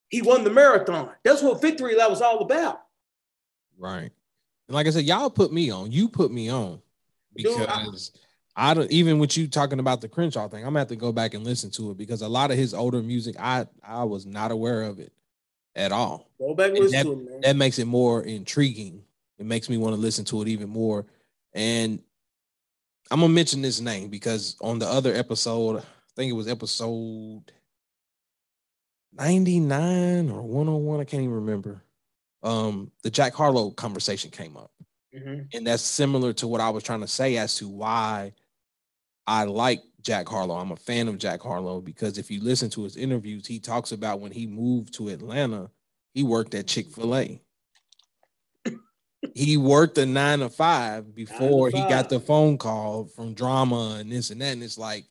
he won the marathon. That's what Victory Lap was all about. Right. And like I said, y'all put me on. You put me on. Because dude, I don't, even with you talking about the Crenshaw thing, I'm gonna have to go back and listen to it because a lot of his older music, I was not aware of it at all. Go back and listen to it, man. That makes it more intriguing. It makes me want to listen to it even more. And I'm gonna mention this name because on the other episode, I think it was episode 99 or 101, I can't even remember. The Jack Harlow conversation came up. Mm-hmm. And that's similar to what I was trying to say as to why I like Jack Harlow. I'm a fan of Jack Harlow because if you listen to his interviews, he talks about when he moved to Atlanta, he worked at Chick-fil-A. He worked a 9-to-5 before he got the phone call from Drama and this and that. And it's like,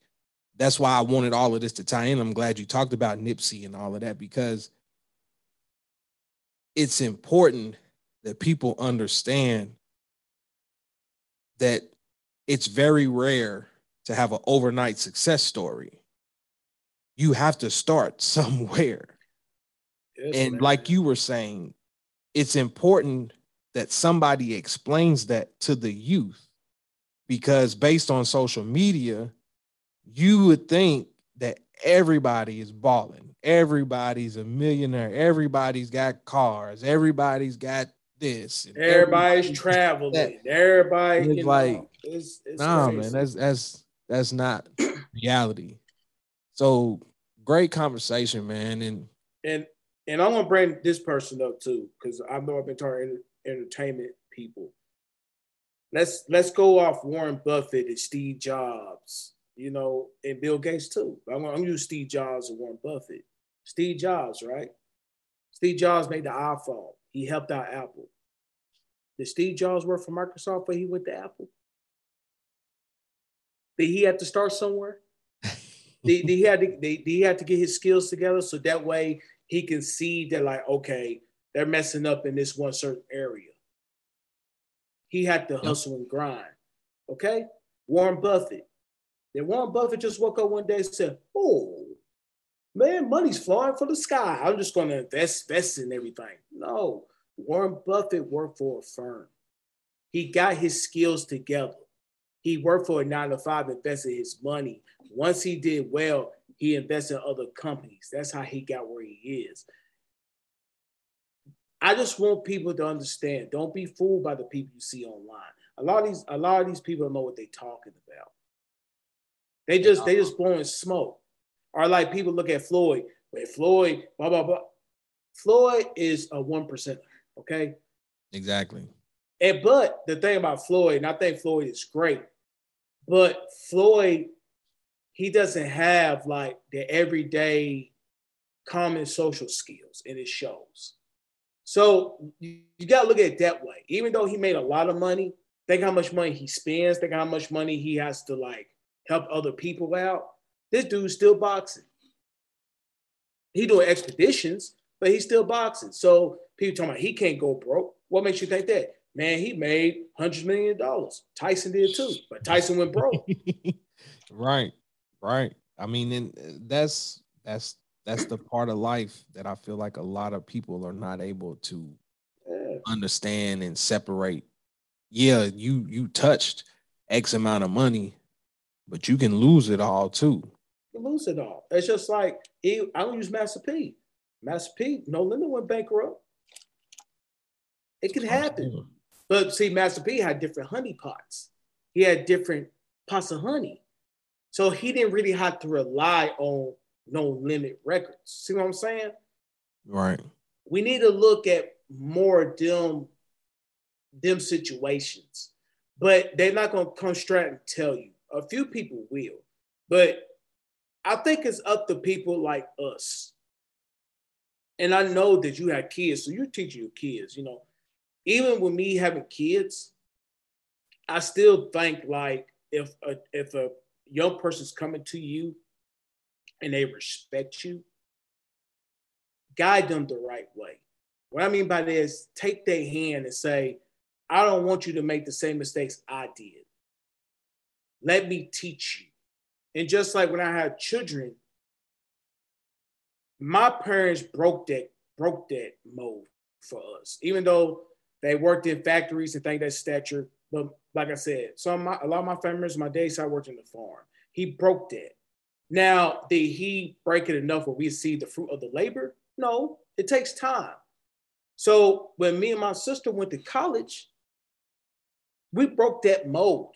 that's why I wanted all of this to tie in. I'm glad you talked about Nipsey and all of that because it's important that people understand that it's very rare to have an overnight success story. You have to start somewhere. Yes, and man, like you were saying, it's important that somebody explains that to the youth because based on social media, you would think that everybody is balling. Everybody's a millionaire. Everybody's got cars. Everybody's got this. Everybody's traveling. That. Everybody it's like, it's nah, crazy, man. That's not reality. So great conversation, man. And I'm gonna bring this person up too because I know I've been talking entertainment people. Let's go off Warren Buffett and Steve Jobs, you know, and Bill Gates too. I'm gonna use Steve Jobs and Warren Buffett. Steve Jobs, right? Steve Jobs made the iPhone. He helped out Apple. Did Steve Jobs work for Microsoft when he went to Apple? Did he have to start somewhere? did he have to get his skills together so that way he can see that like, okay, they're messing up in this one certain area. He had to hustle and grind. Okay? Warren Buffett. Then Warren Buffett just woke up one day and said, oh, man, money's flying from the sky. I'm just going to invest in everything. No. Warren Buffett worked for a firm. He got his skills together. He worked for a 9-to-5, invested his money. Once he did well, he invested in other companies. That's how he got where he is. I just want people to understand, don't be fooled by the people you see online. A lot of these people don't know what they're talking about. They just blowing smoke. Or like people look at Floyd, where Floyd, blah, blah, blah. Floyd is a 1%, okay? Exactly. But the thing about Floyd, and I think Floyd is great, but Floyd, he doesn't have like the everyday common social skills in his shows. So you got to look at it that way. Even though he made a lot of money, think how much money he spends, think how much money he has to like help other people out. This dude's still boxing. He doing expeditions, but he's still boxing. So people talking about he can't go broke. What makes you think that? Man, he made $100 million. Tyson did too, but Tyson went broke. Right, right. I mean, and that's the part of life that I feel like a lot of people are not able to understand and separate. Yeah, you touched X amount of money, but you can lose it all too. You lose it all. It's just like, I don't use Master P. Master P, No Limit went bankrupt. It could happen. But see, Master P had different honey pots. He had different pots of honey. So he didn't really have to rely on No Limit Records. See what I'm saying? Right. We need to look at more of them situations, but they're not going to come straight and tell you. A few people will, but I think it's up to people like us. And I know that you have kids, so you're teaching your kids, you know. Even with me having kids, I still think like if a young person's coming to you and they respect you, guide them the right way. What I mean by that is take their hand and say, I don't want you to make the same mistakes I did. Let me teach you. And just like when I had children, my parents broke that mold for us, even though they worked in factories and think that's stature. But like I said, a lot of my family members, my dad's side worked in the farm. He broke that. Now, did he break it enough where we see the fruit of the labor? No, it takes time. So when me and my sister went to college, we broke that mold.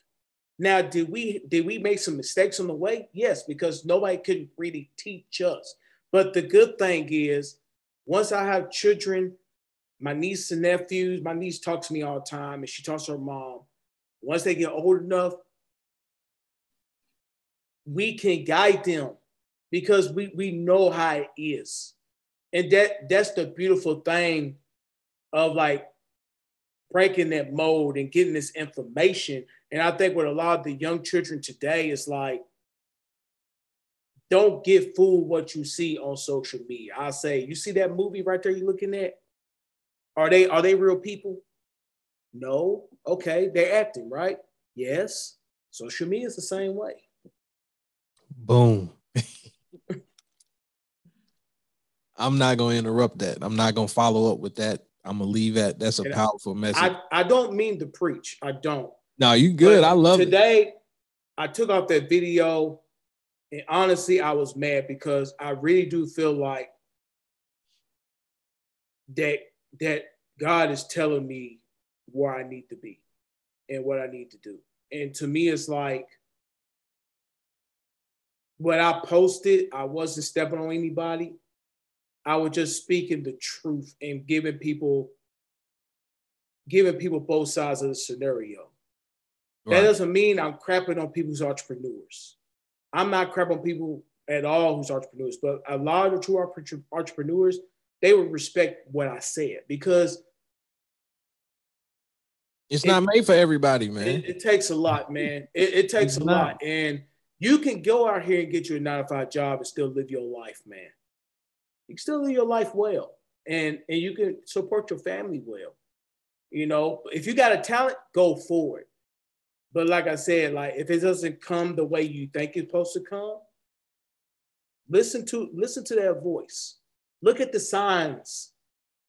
Now, did we make some mistakes on the way? Yes, because nobody could really teach us. But the good thing is, once I have children, my nieces and nephews, my niece talks to me all the time, and she talks to her mom. Once they get old enough, we can guide them because we know how it is. And that's the beautiful thing of like breaking that mold and getting this information. And I think with a lot of the young children today, it's like, don't get fooled what you see on social media. I say, you see that movie right there you're looking at? Are they real people? No. Okay, they're acting, right? Yes. Social media is the same way. Boom. I'm not going to interrupt that. I'm not going to follow up with that. I'm going to leave that. That's a powerful message. I don't mean to preach. I don't. No, you good. But I love today, it. Today, I took off that video. And honestly, I was mad because I really do feel like that God is telling me where I need to be and what I need to do. And to me, it's like what I posted, I wasn't stepping on anybody. I was just speaking the truth and giving people both sides of the scenario. Right. That doesn't mean I'm crapping on people who's entrepreneurs. I'm not crap on people at all who's entrepreneurs, but a lot of the true entrepreneurs, they would respect what I said because it's not made for everybody, man. It takes a lot, man. It takes a lot. And you can go out here and get you a 9-to-5 job and still live your life, man. You can still live your life well. And you can support your family well. You know, if you got a talent, go forward. But like I said, like if it doesn't come the way you think it's supposed to come, listen to that voice. Look at the signs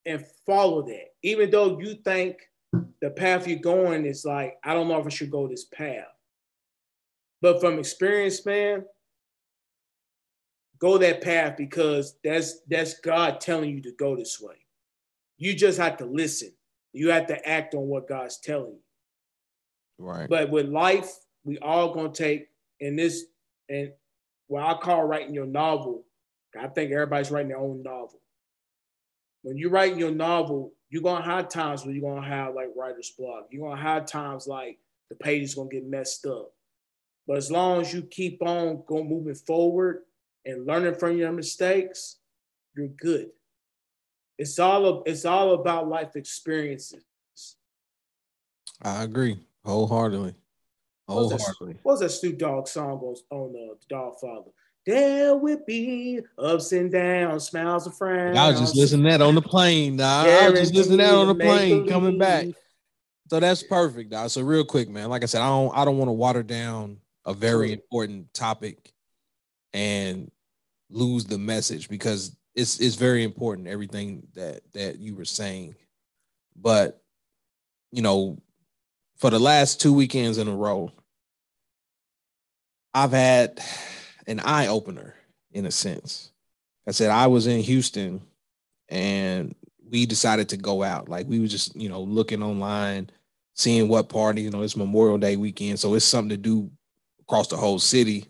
and follow that. Even though you think the path you're going is like, I don't know if I should go this path. But from experience, man, go that path because that's God telling you to go this way. You just have to listen. You have to act on what God's telling you. Right. But with life, we all gonna take in this, and what I call writing your novel. I think everybody's writing their own novel. When you're writing your novel, you're gonna have times where you're gonna have like writer's block. You're gonna have times like the page is gonna get messed up. But as long as you keep on going moving forward and learning from your mistakes, you're good. It's all about life experiences. I agree. Wholeheartedly. What was that Snoop Dogg song on The Dogfather? There will be ups and downs, smiles and frowns. I was just listening to that on the plane, dog. I was just listening to that on the plane coming back. So that's perfect, dog. So real quick, man. Like I said, I don't want to water down a very important topic and lose the message because it's very important, everything that you were saying. But, you know, for the last 2 weekends in a row, I've had an eye-opener, in a sense. I said I was in Houston, and we decided to go out. Like, we were just, you know, looking online, seeing what party. You know, it's Memorial Day weekend, so it's something to do across the whole city.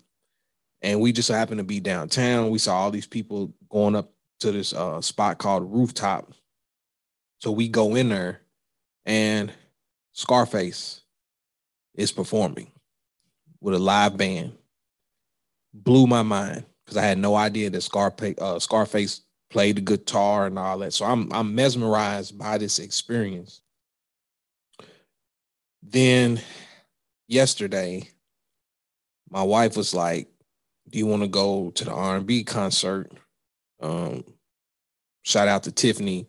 And we just so happened to be downtown. We saw all these people going up to this spot called Rooftop. So we go in there, and Scarface is performing with a live band. Blew my mind because I had no idea that Scarface played the guitar and all that. So I'm mesmerized by this experience. Then yesterday, my wife was like, "Do you want to go to the R&B concert?" Shout out to Tiffany.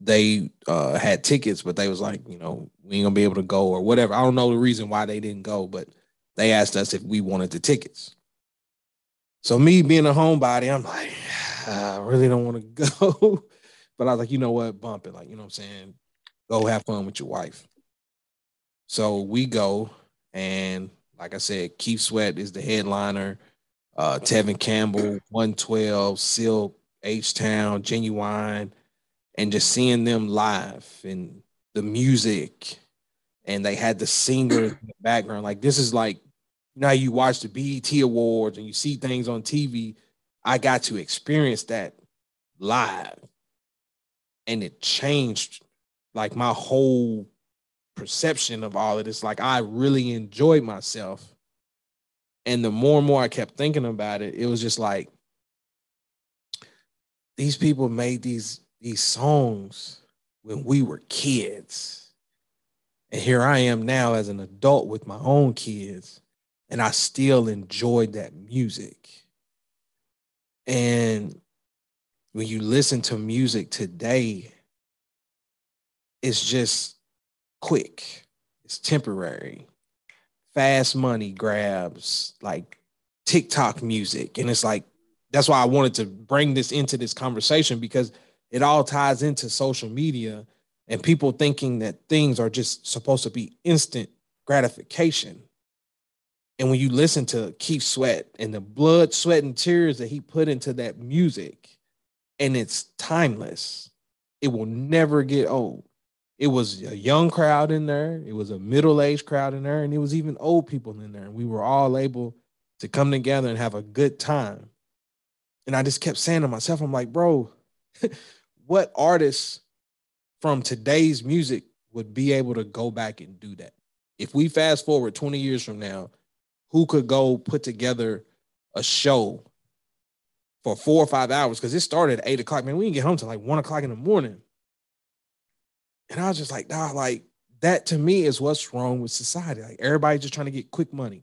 They had tickets, but they was like, you know, we ain't gonna be able to go or whatever. I don't know the reason why they didn't go, but they asked us if we wanted the tickets. So me being a homebody, I'm like, I really don't want to go. But I was like, you know what? Bump it. Like, you know what I'm saying? Go have fun with your wife. So we go. And like I said, Keith Sweat is the headliner. Tevin Campbell, 112, Silk, H-Town, Genuine. And just seeing them live and the music. And they had the singer in the background. Like, this is like, now you watch the BET Awards and you see things on TV. I got to experience that live. And it changed, like, my whole perception of all of this. Like, I really enjoyed myself. And the more and more I kept thinking about it, it was just like, these people made these songs when we were kids. And here I am now as an adult with my own kids, and I still enjoyed that music. And when you listen to music today, it's just quick. It's temporary. Fast money grabs, like TikTok music. And it's like, that's why I wanted to bring this into this conversation, because it all ties into social media. And people thinking that things are just supposed to be instant gratification. And when you listen to Keith Sweat and the blood, sweat, and tears that he put into that music, and it's timeless, it will never get old. It was a young crowd in there. It was a middle-aged crowd in there. And it was even old people in there. And we were all able to come together and have a good time. And I just kept saying to myself, I'm like, bro, what artists from today's music would be able to go back and do that? If we fast forward 20 years from now, who could go put together a show for 4 or 5 hours? Because it started at 8 o'clock. Man, we didn't get home till like 1 o'clock in the morning. And I was just like, nah, like that to me is what's wrong with society. Like, everybody's just trying to get quick money,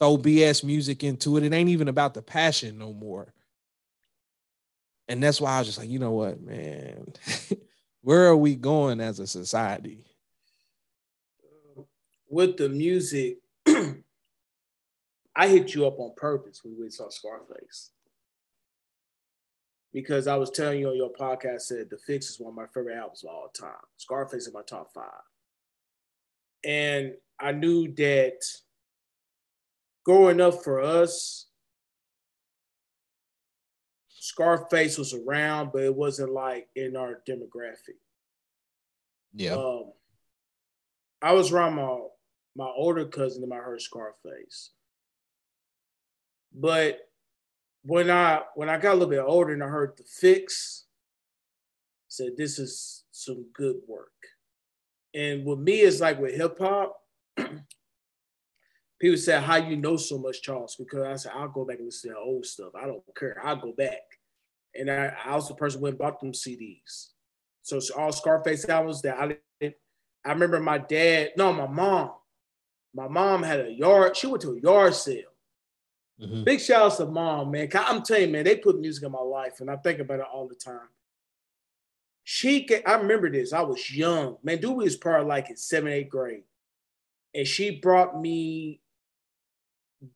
throw BS music into it. It ain't even about the passion no more. And that's why I was just like, you know what, man, where are we going as a society? With the music, I hit you up on purpose when we saw Scarface. Because I was telling you on your podcast, said The Fix is one of my favorite albums of all time. Scarface is my top 5. And I knew that growing up for us, Scarface was around, but it wasn't like in our demographic. Yeah. I was around my older cousin and I heard Scarface. But when I got a little bit older and I heard The Fix, I said, this is some good work. And with me, it's like with hip hop, people said, how you know so much, Charles? Because I said, I'll go back and listen to the old stuff. I don't care. I'll go back. And I was the person who went and bought them CDs. So it's all Scarface albums that I did. I remember my mom. My mom had a yard. She went to a yard sale. Mm-hmm. Big shout out to mom, man. I'm telling you, man, they put music in my life. And I think about it all the time. I remember this. I was young. Man, dude was probably like in 7th, 8th grade. And she brought me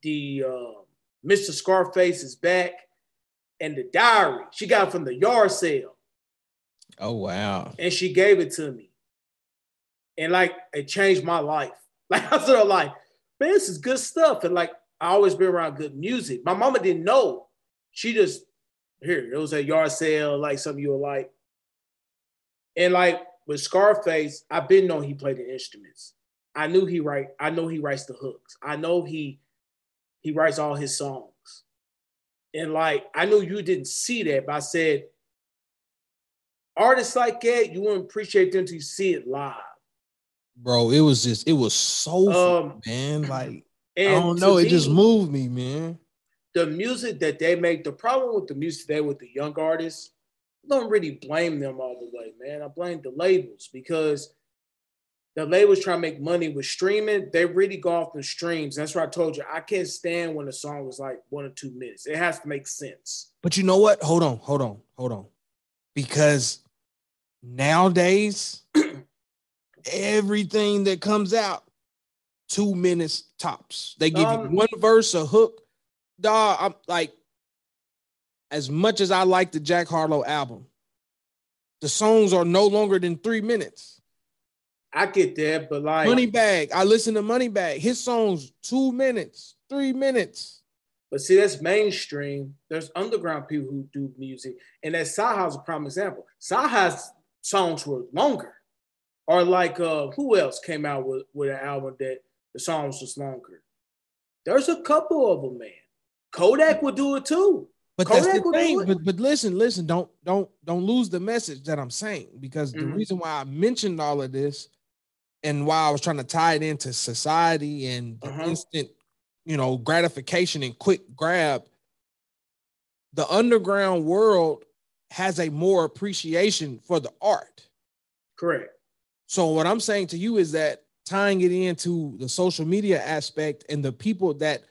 the Mr. Scarface is Back and the diary. She got it from the yard sale. Oh, wow. And she gave it to me. And, like, it changed my life. Like, I was sort of like, man, this is good stuff. And, like, I always been around good music. My mama didn't know. She just, here, it was a yard sale, like, something you were like. And, like, with Scarface, I been knowing he played the instruments. I know he writes the hooks. I know he writes all his songs. And like, I know you didn't see that, but I said, artists like that, you wouldn't appreciate them till you see it live. Bro, it was soulful, man. Like, I don't know, it just moved me, man. The music that they make, the problem with the music today with the young artists, I don't really blame them all the way, man. I blame the labels, because the labels trying to make money with streaming. They really go off the streams. That's why I told you, I can't stand when a song was like 1 or 2 minutes. It has to make sense. But you know what? Hold on. Because nowadays, everything that comes out, 2 minutes tops. They give you one verse, a hook, dog, I'm like, as much as I like the Jack Harlow album, the songs are no longer than 3 minutes. I get that, but like Moneybag, I listen to Moneybag. His songs 2 minutes, 3 minutes. But see, that's mainstream. There's underground people who do music, and that Saha's a prime example. Saha's songs were longer, or like who else came out with an album that the songs was longer? There's a couple of them, man. Kodak would do it too. But Kodak, that's the thing. But listen, don't lose the message that I'm saying, because the reason why I mentioned all of this and why I was trying to tie it into society and the instant, you know, gratification and quick grab, the underground world has a more appreciation for the art. Correct. So what I'm saying to you is that tying it into the social media aspect and the people that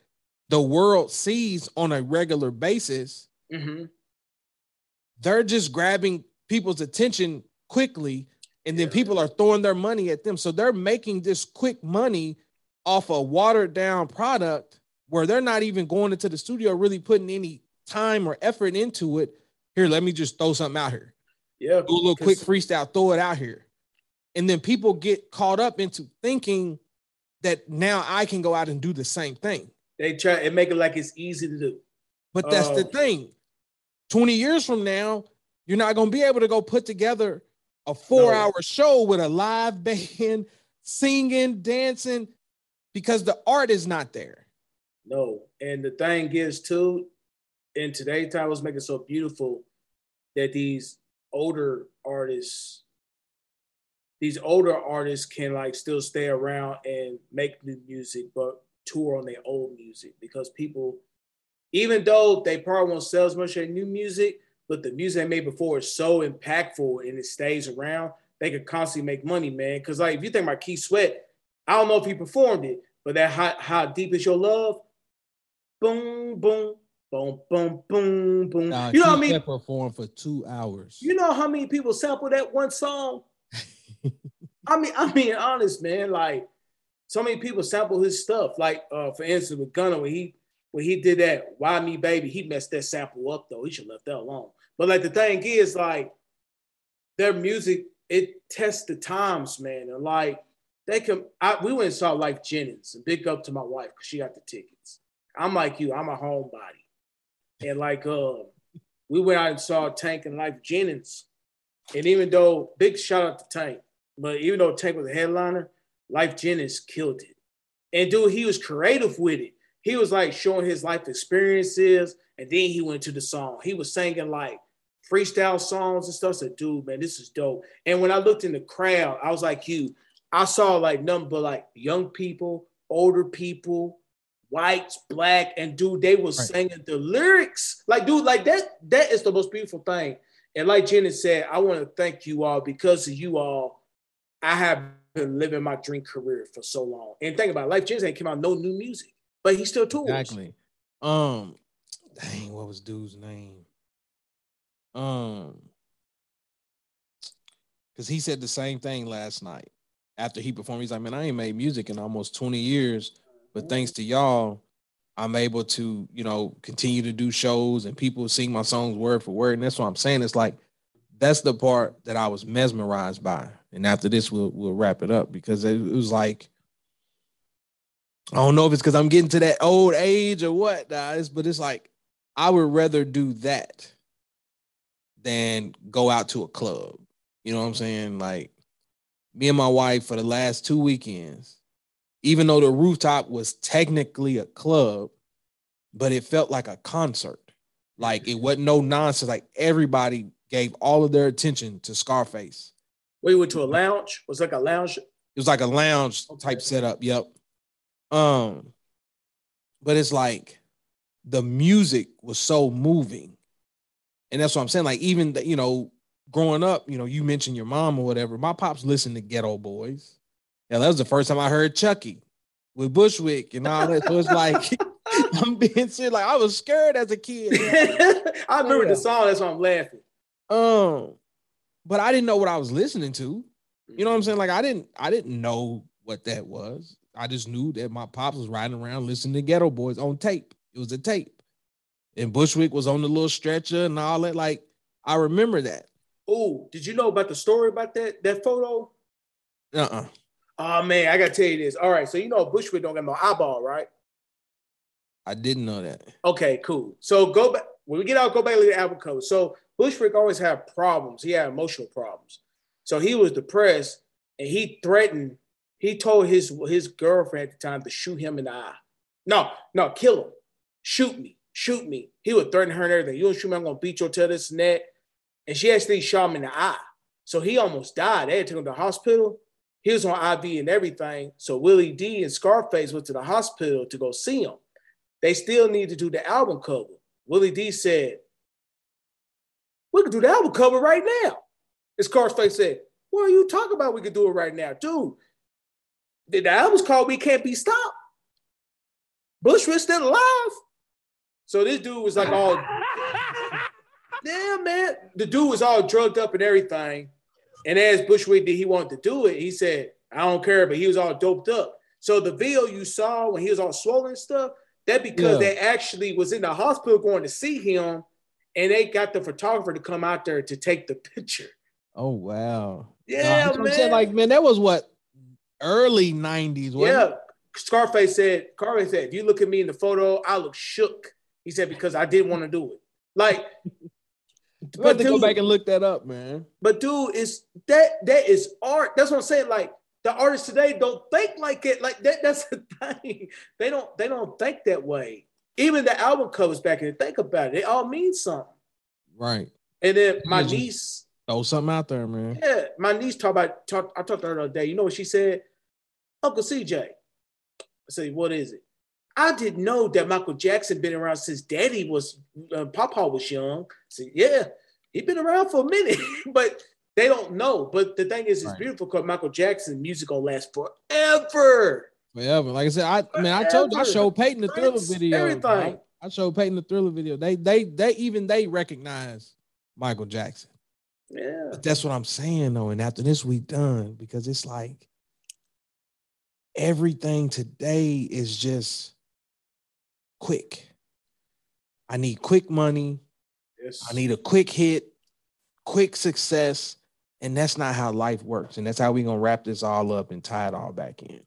the world sees on a regular basis, they're just grabbing people's attention quickly, and then people are throwing their money at them. So they're making this quick money off a watered down product where they're not even going into the studio, really putting any time or effort into it. Here, let me just throw something out here. Yeah. Do a little quick freestyle, throw it out here. And then people get caught up into thinking that now I can go out and do the same thing. They try and make it like it's easy to do. But that's the thing. 20 years from now, you're not going to be able to go put together a 4-hour show with a live band, singing, dancing, because the art is not there. No. And the thing is, too, in today's time, was making it so beautiful that these older artists can like still stay around and make new music, but tour on their old music, because people, even though they probably won't sell as much of their new music, but the music they made before is so impactful and it stays around, they could constantly make money, man. Because like if you think about Keith Sweat, I don't know if he performed it, but that How Deep Is Your Love? Boom, boom, boom, boom, boom, boom. Nah, you know what I mean? Keith Sweat performed for 2 hours. You know how many people sample that one song? I'm being honest, man. Like, so many people sample his stuff. Like, for instance, with Gunna, when he did that, Why Me Baby, he messed that sample up, though. He should have left that alone. But, like, the thing is, like, their music, it tests the times, man. And, like, we went and saw Life Jennings, and big up to my wife, because she got the tickets. I'm like you. I'm a homebody. And, like, we went out and saw Tank and Life Jennings. And even though, big shout out to Tank, but even though Tank was a headliner, Life Jennings killed it. And dude, he was creative with it. He was like showing his life experiences, and then he went to the song. He was singing like freestyle songs and stuff. I said, dude, man, this is dope. And when I looked in the crowd, I was like you. I saw like nothing but like young people, older people, whites, black, and dude, they was singing the lyrics. Like, dude, like that is the most beautiful thing. And like Jenny said, I want to thank you all, because of you all, I have been living my dream career for so long. And think about it, Life Jennings ain't came out no new music, but he still tours. Exactly. Dang, what was dude's name? Because he said the same thing last night after he performed. He's like, man, I ain't made music in almost 20 years, but thanks to y'all, I'm able to, you know, continue to do shows and people sing my songs word for word. And that's what I'm saying. It's like, that's the part that I was mesmerized by. And after this, we'll wrap it up, because it was like, I don't know if it's because I'm getting to that old age or what, guys, but it's like, I would rather do that than go out to a club. You know what I'm saying? Like, me and my wife for the last 2 weekends, even though the Rooftop was technically a club, but it felt like a concert. Like, it wasn't no nonsense. Like, everybody gave all of their attention to Scarface. We went to a lounge. Was it like a lounge? It was like a lounge type setup. Yep. But it's like the music was so moving, and that's what I'm saying. Like, even the, you know, growing up, you know, you mentioned your mom or whatever. My pops listened to Ghetto Boys. Yeah, that was the first time I heard Chucky with Bushwick and all that. So it's like, I'm being serious. Like, I was scared as a kid. I remember the song. That's why I'm laughing. But I didn't know what I was listening to. You know what I'm saying? Like, I didn't know what that was. I just knew that my pops was riding around listening to Ghetto Boys on tape. It was a tape. and Bushwick was on the little stretcher and all that. Like, I remember that. Oh, did you know about the story about that photo? Uh-uh. Oh, man, I got to tell you this. All right, so you know Bushwick don't got no eyeball, right? I didn't know that. Okay, cool. So go back. When we get out, go back to the album cover. So Bushwick always had problems. He had emotional problems. So he was depressed, and he threatened. He told his girlfriend at the time to shoot him in the eye. No, kill him. Shoot me. He would threaten her and everything. You don't shoot me, I'm going to beat you, tell this and that. And she actually shot him in the eye. So he almost died. They had to take him to the hospital. He was on IV and everything. So Willie D and Scarface went to the hospital to go see him. They still need to do the album cover. Willie D said, "We could do the album cover right now." And Scarface said, "What are you talking about? We could do it right now." Dude, the album's called We Can't Be Stopped. Bushwick's still alive. So this dude was like all, damn, man. The dude was all drugged up and everything. And as Bushwick did, he wanted to do it. He said, "I don't care," but he was all doped up. So the video you saw when he was all swollen and stuff, that because they actually was in the hospital going to see him, and they got the photographer to come out there to take the picture. Oh, wow. Yeah, man. I'm saying, like, man, that was what, early 90s, wasn't it? Scarface said, "If you look at me in the photo, I look shook." He said, "Because I didn't want to do it." Like, but dude, go back and look that up, man. But dude, it's that is art. That's what I'm saying. Like, the artists today don't think like it. Like that. That's the thing. They don't think that way. Even the album covers back in. Think about it. They all mean something. Right. And then my niece throw something out there, man. Yeah, my niece I talked to her the other day. You know what she said? "Uncle CJ." I said, "What is it?" "I didn't know that Michael Jackson been around since Daddy was, Papa was young." I said, "Yeah, he been around for a minute," but they don't know. But the thing is, it's beautiful because Michael Jackson music gonna last forever. Forever. Like I said, I showed Peyton the Thriller video. Everything. Bro. I showed Peyton the Thriller video. They recognize Michael Jackson. Yeah. But that's what I'm saying though. And after this, we done, because it's like, everything today is just quick. I need quick money. Yes. I need a quick hit, quick success. And that's not how life works. And that's how we're going to wrap this all up and tie it all back in.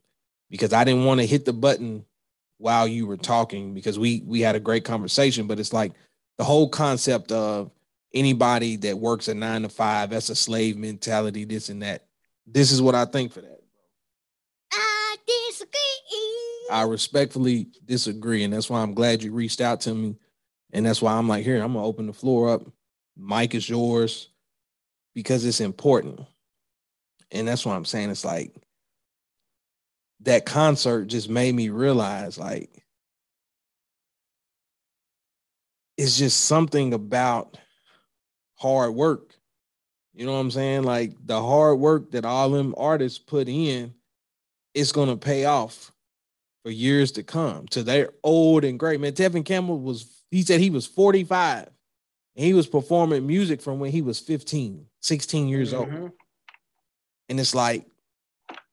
Because I didn't want to hit the button while you were talking, because we had a great conversation. But it's like the whole concept of anybody that works a 9-to-5, that's a slave mentality, this and that. This is what I think for that. I respectfully disagree, and that's why I'm glad you reached out to me, and that's why I'm like, here, I'm going to open the floor up. Mic is yours, because it's important, and that's why I'm saying it's like that concert just made me realize, like, it's just something about hard work. You know what I'm saying? Like, the hard work that all them artists put in, it's going to pay off for years to come. So they're old and great, man. Tevin Campbell he said he was 45. And he was performing music from when he was 15, 16 years old. And it's like,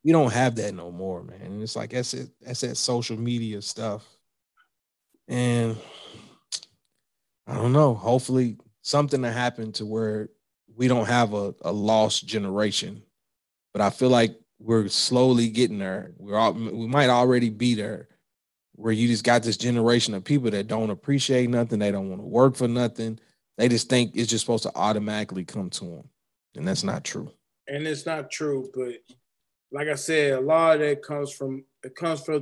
we don't have that no more, man. And it's like, that's it. That's that social media stuff. And I don't know, hopefully something to happen to where we don't have a lost generation. But I feel like we're slowly getting there. We might already be there, where you just got this generation of people that don't appreciate nothing. They don't want to work for nothing. They just think it's just supposed to automatically come to them. And that's not true. And it's not true. But like I said, a lot of that comes from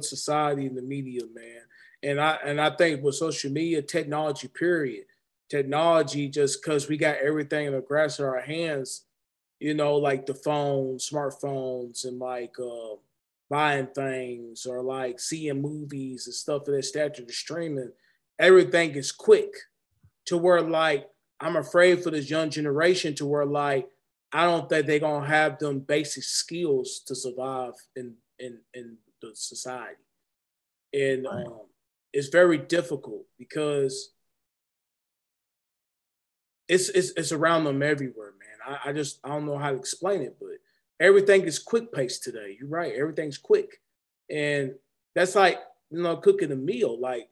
society and the media, man. And I think with social media, technology, period. Technology, just because we got everything in the grasp of our hands, you know, like the phones, smartphones, and like buying things, or like seeing movies and stuff of that stature, to streaming, everything is quick, to where like, I'm afraid for this young generation, to where like, I don't think they're going to have them basic skills to survive in the society. And it's very difficult, because it's around them everywhere, man. I don't know how to explain it, but everything is quick paced today. You're right. Everything's quick. And that's like, you know, cooking a meal. Like,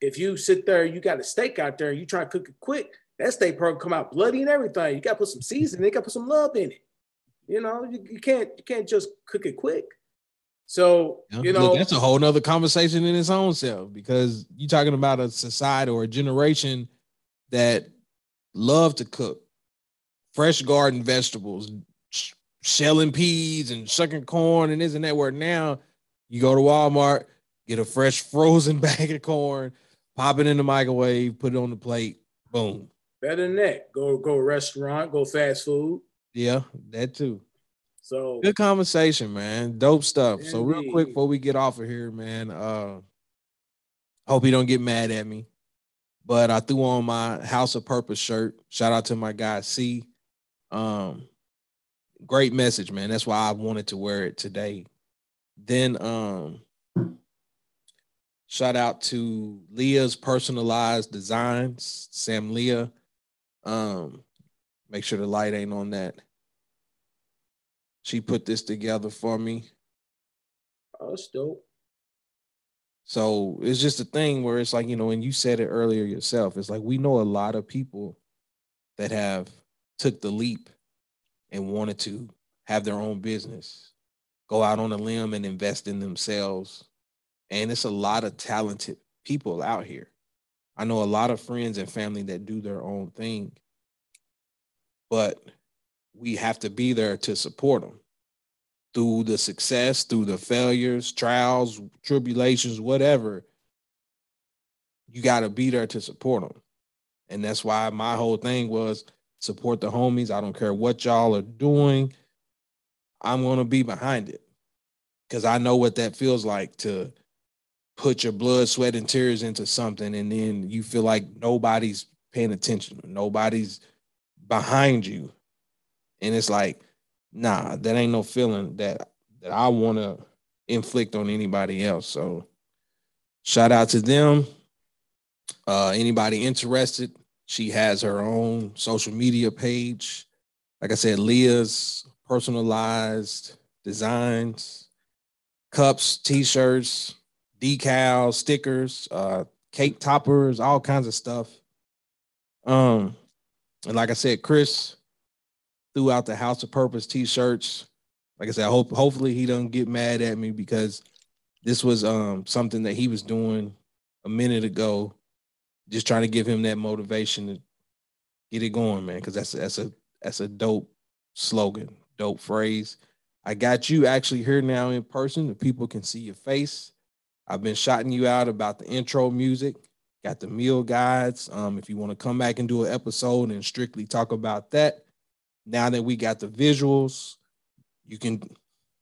if you sit there, you got a steak out there, and you try to cook it quick, that steak probably come out bloody and everything. You got to put some seasoning, you got to put some love in it. You know, you can't just cook it quick. So, you know, look, that's a whole nother conversation in its own self, because you're talking about a society or a generation that love to cook fresh garden vegetables, shelling peas and sucking corn and this and that, where now you go to Walmart, get a fresh frozen bag of corn, pop it in the microwave, put it on the plate, boom. Better than that. Go restaurant, go fast food. Yeah, that too. So good conversation, man. Dope stuff. Indeed. So real quick before we get off of here, man, hope you don't get mad at me, but I threw on my House of Purpose shirt. Shout out to my guy C. Great message, man. That's why I wanted to wear it today. Then shout out to Leah's Personalized Designs, Sam Leah. Make sure the light ain't on that. She put this together for me. Oh, that's dope. So it's just a thing where it's like, you know, and you said it earlier yourself, it's like we know a lot of people that have took the leap and wanted to have their own business, go out on a limb and invest in themselves. And it's a lot of talented people out here. I know a lot of friends and family that do their own thing, but we have to be there to support them through the success, through the failures, trials, tribulations, whatever. You got to be there to support them. And that's why my whole thing was support the homies. I don't care what y'all are doing. I'm going to be behind it because I know what that feels like to put your blood, sweat, and tears into something. And then you feel like nobody's paying attention. Nobody's behind you. And it's like, nah, that ain't no feeling that I want to inflict on anybody else. So shout out to them. Anybody interested, she has her own social media page. Like I said, Leah's Personalized Designs, cups, T-shirts, decals, stickers, cake toppers, all kinds of stuff. And like I said, Chris threw out the House of Purpose T-shirts. Like I said, hopefully he doesn't get mad at me because this was something that he was doing a minute ago, just trying to give him that motivation to get it going, man. Because that's a dope slogan, dope phrase. I got you actually here now in person. The people can see your face. I've been shouting you out about the intro music. Got the meal guides. If you want to come back and do an episode and strictly talk about that, now that we got the visuals, you can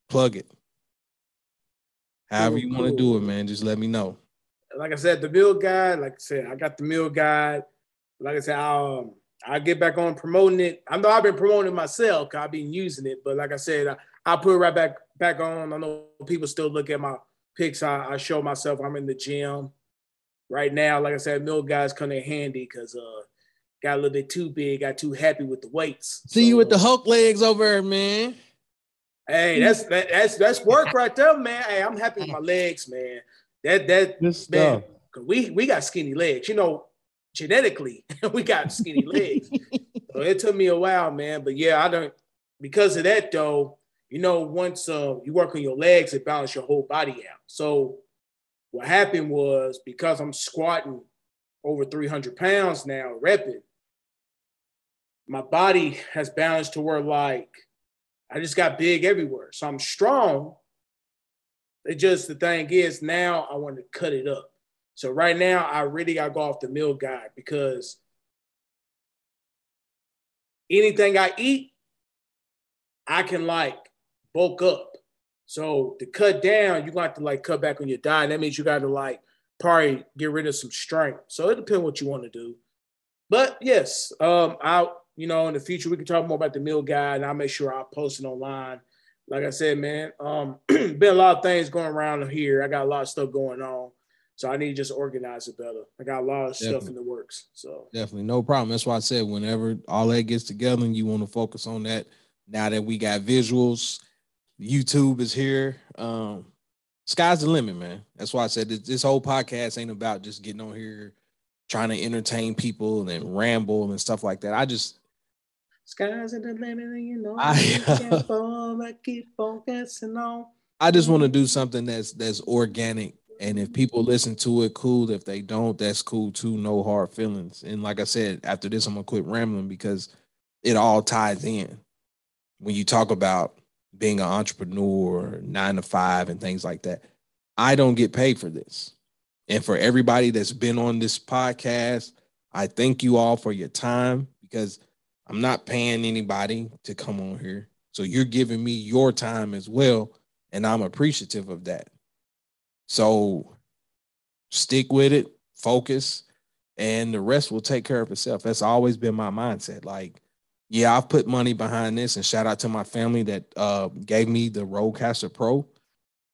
plug it. However you want to do it, man. Just let me know. Like I said, the meal guide. Like I said, I got the meal guide. Like I said, I'll get back on promoting it. I know I've been promoting it myself because I've been using it. But like I said, I'll put it right back on. I know people still look at my pics. I show myself I'm in the gym. Right now, like I said, meal guys come in handy because got a little bit too big, got too happy with the weights. See so, you with the Hulk legs over there, man. Hey, that's work right there, man. Hey, I'm happy with my legs, man. That man, stuff. We got skinny legs. You know, genetically, we got skinny legs. So it took me a while, man. But yeah, I don't because of that though. You know, once you work on your legs, it balances your whole body out. So what happened was because I'm squatting over 300 pounds now, repping, my body has balanced to where like I just got big everywhere. So I'm strong. It's just the thing is now I want to cut it up. So right now I really got to go off the meal guide because anything I eat, I can like bulk up. So to cut down, you're going to have to like cut back on your diet. That means you got to like probably get rid of some strength. So it depends what you want to do. But yes, you know, in the future, we can talk more about the meal guide and I'll make sure I'll post it online. Like I said, man, been a lot of things going around here. I got a lot of stuff going on. So I need to just organize it better. I got a lot of stuff in the works. So definitely no problem. That's why I said whenever all that gets together and you want to focus on that, now that we got visuals, YouTube is here. sky's the limit, man. That's why I said this whole podcast ain't about just getting on here trying to entertain people and ramble and stuff like that. I just sky's the limit, and you know I keep focusing on. I just want to do something that's organic, and if people listen to it, cool. If they don't, that's cool too. No hard feelings. And like I said, after this, I'm gonna quit rambling because it all ties in. When you talk about being an entrepreneur, 9 to 5, and things like that, I don't get paid for this. And for everybody that's been on this podcast, I thank you all for your time because I'm not paying anybody to come on here. So you're giving me your time as well, and I'm appreciative of that. So stick with it, focus, and the rest will take care of itself. That's always been my mindset. Like, yeah, I've put money behind this, and shout out to my family that gave me the Rodecaster Pro.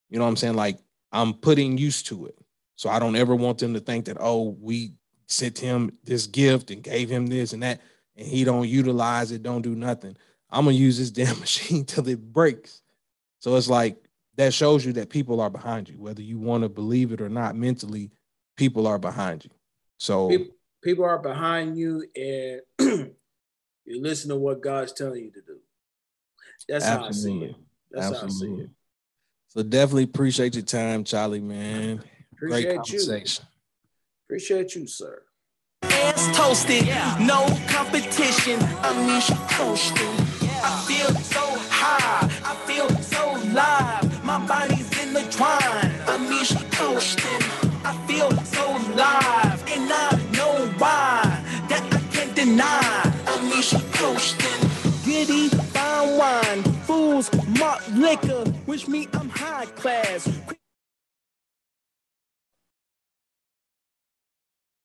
You know what I'm saying? Like, I'm putting use to it. So I don't ever want them to think that, oh, we sent him this gift and gave him this and that, and he don't utilize it, don't do nothing. I'm going to use this damn machine till it breaks. So it's like, that shows you that people are behind you, whether you want to believe it or not. Mentally, people are behind you. So people are behind you, and you listen to what God's telling you to do. That's absolutely how I see it. That's absolutely how I see it. So definitely appreciate your time, Charlie, man. Appreciate great conversation. Appreciate you, sir. Ass toasted, yeah. No competition. I mean, she toasted. Yeah. I feel so high. I feel so live. My body's in the twine. I mean, she toasted. I feel so live, and I know why that I can't deny. She coastin', giddy, fine wine, fools, malt liquor, wish me I'm high class.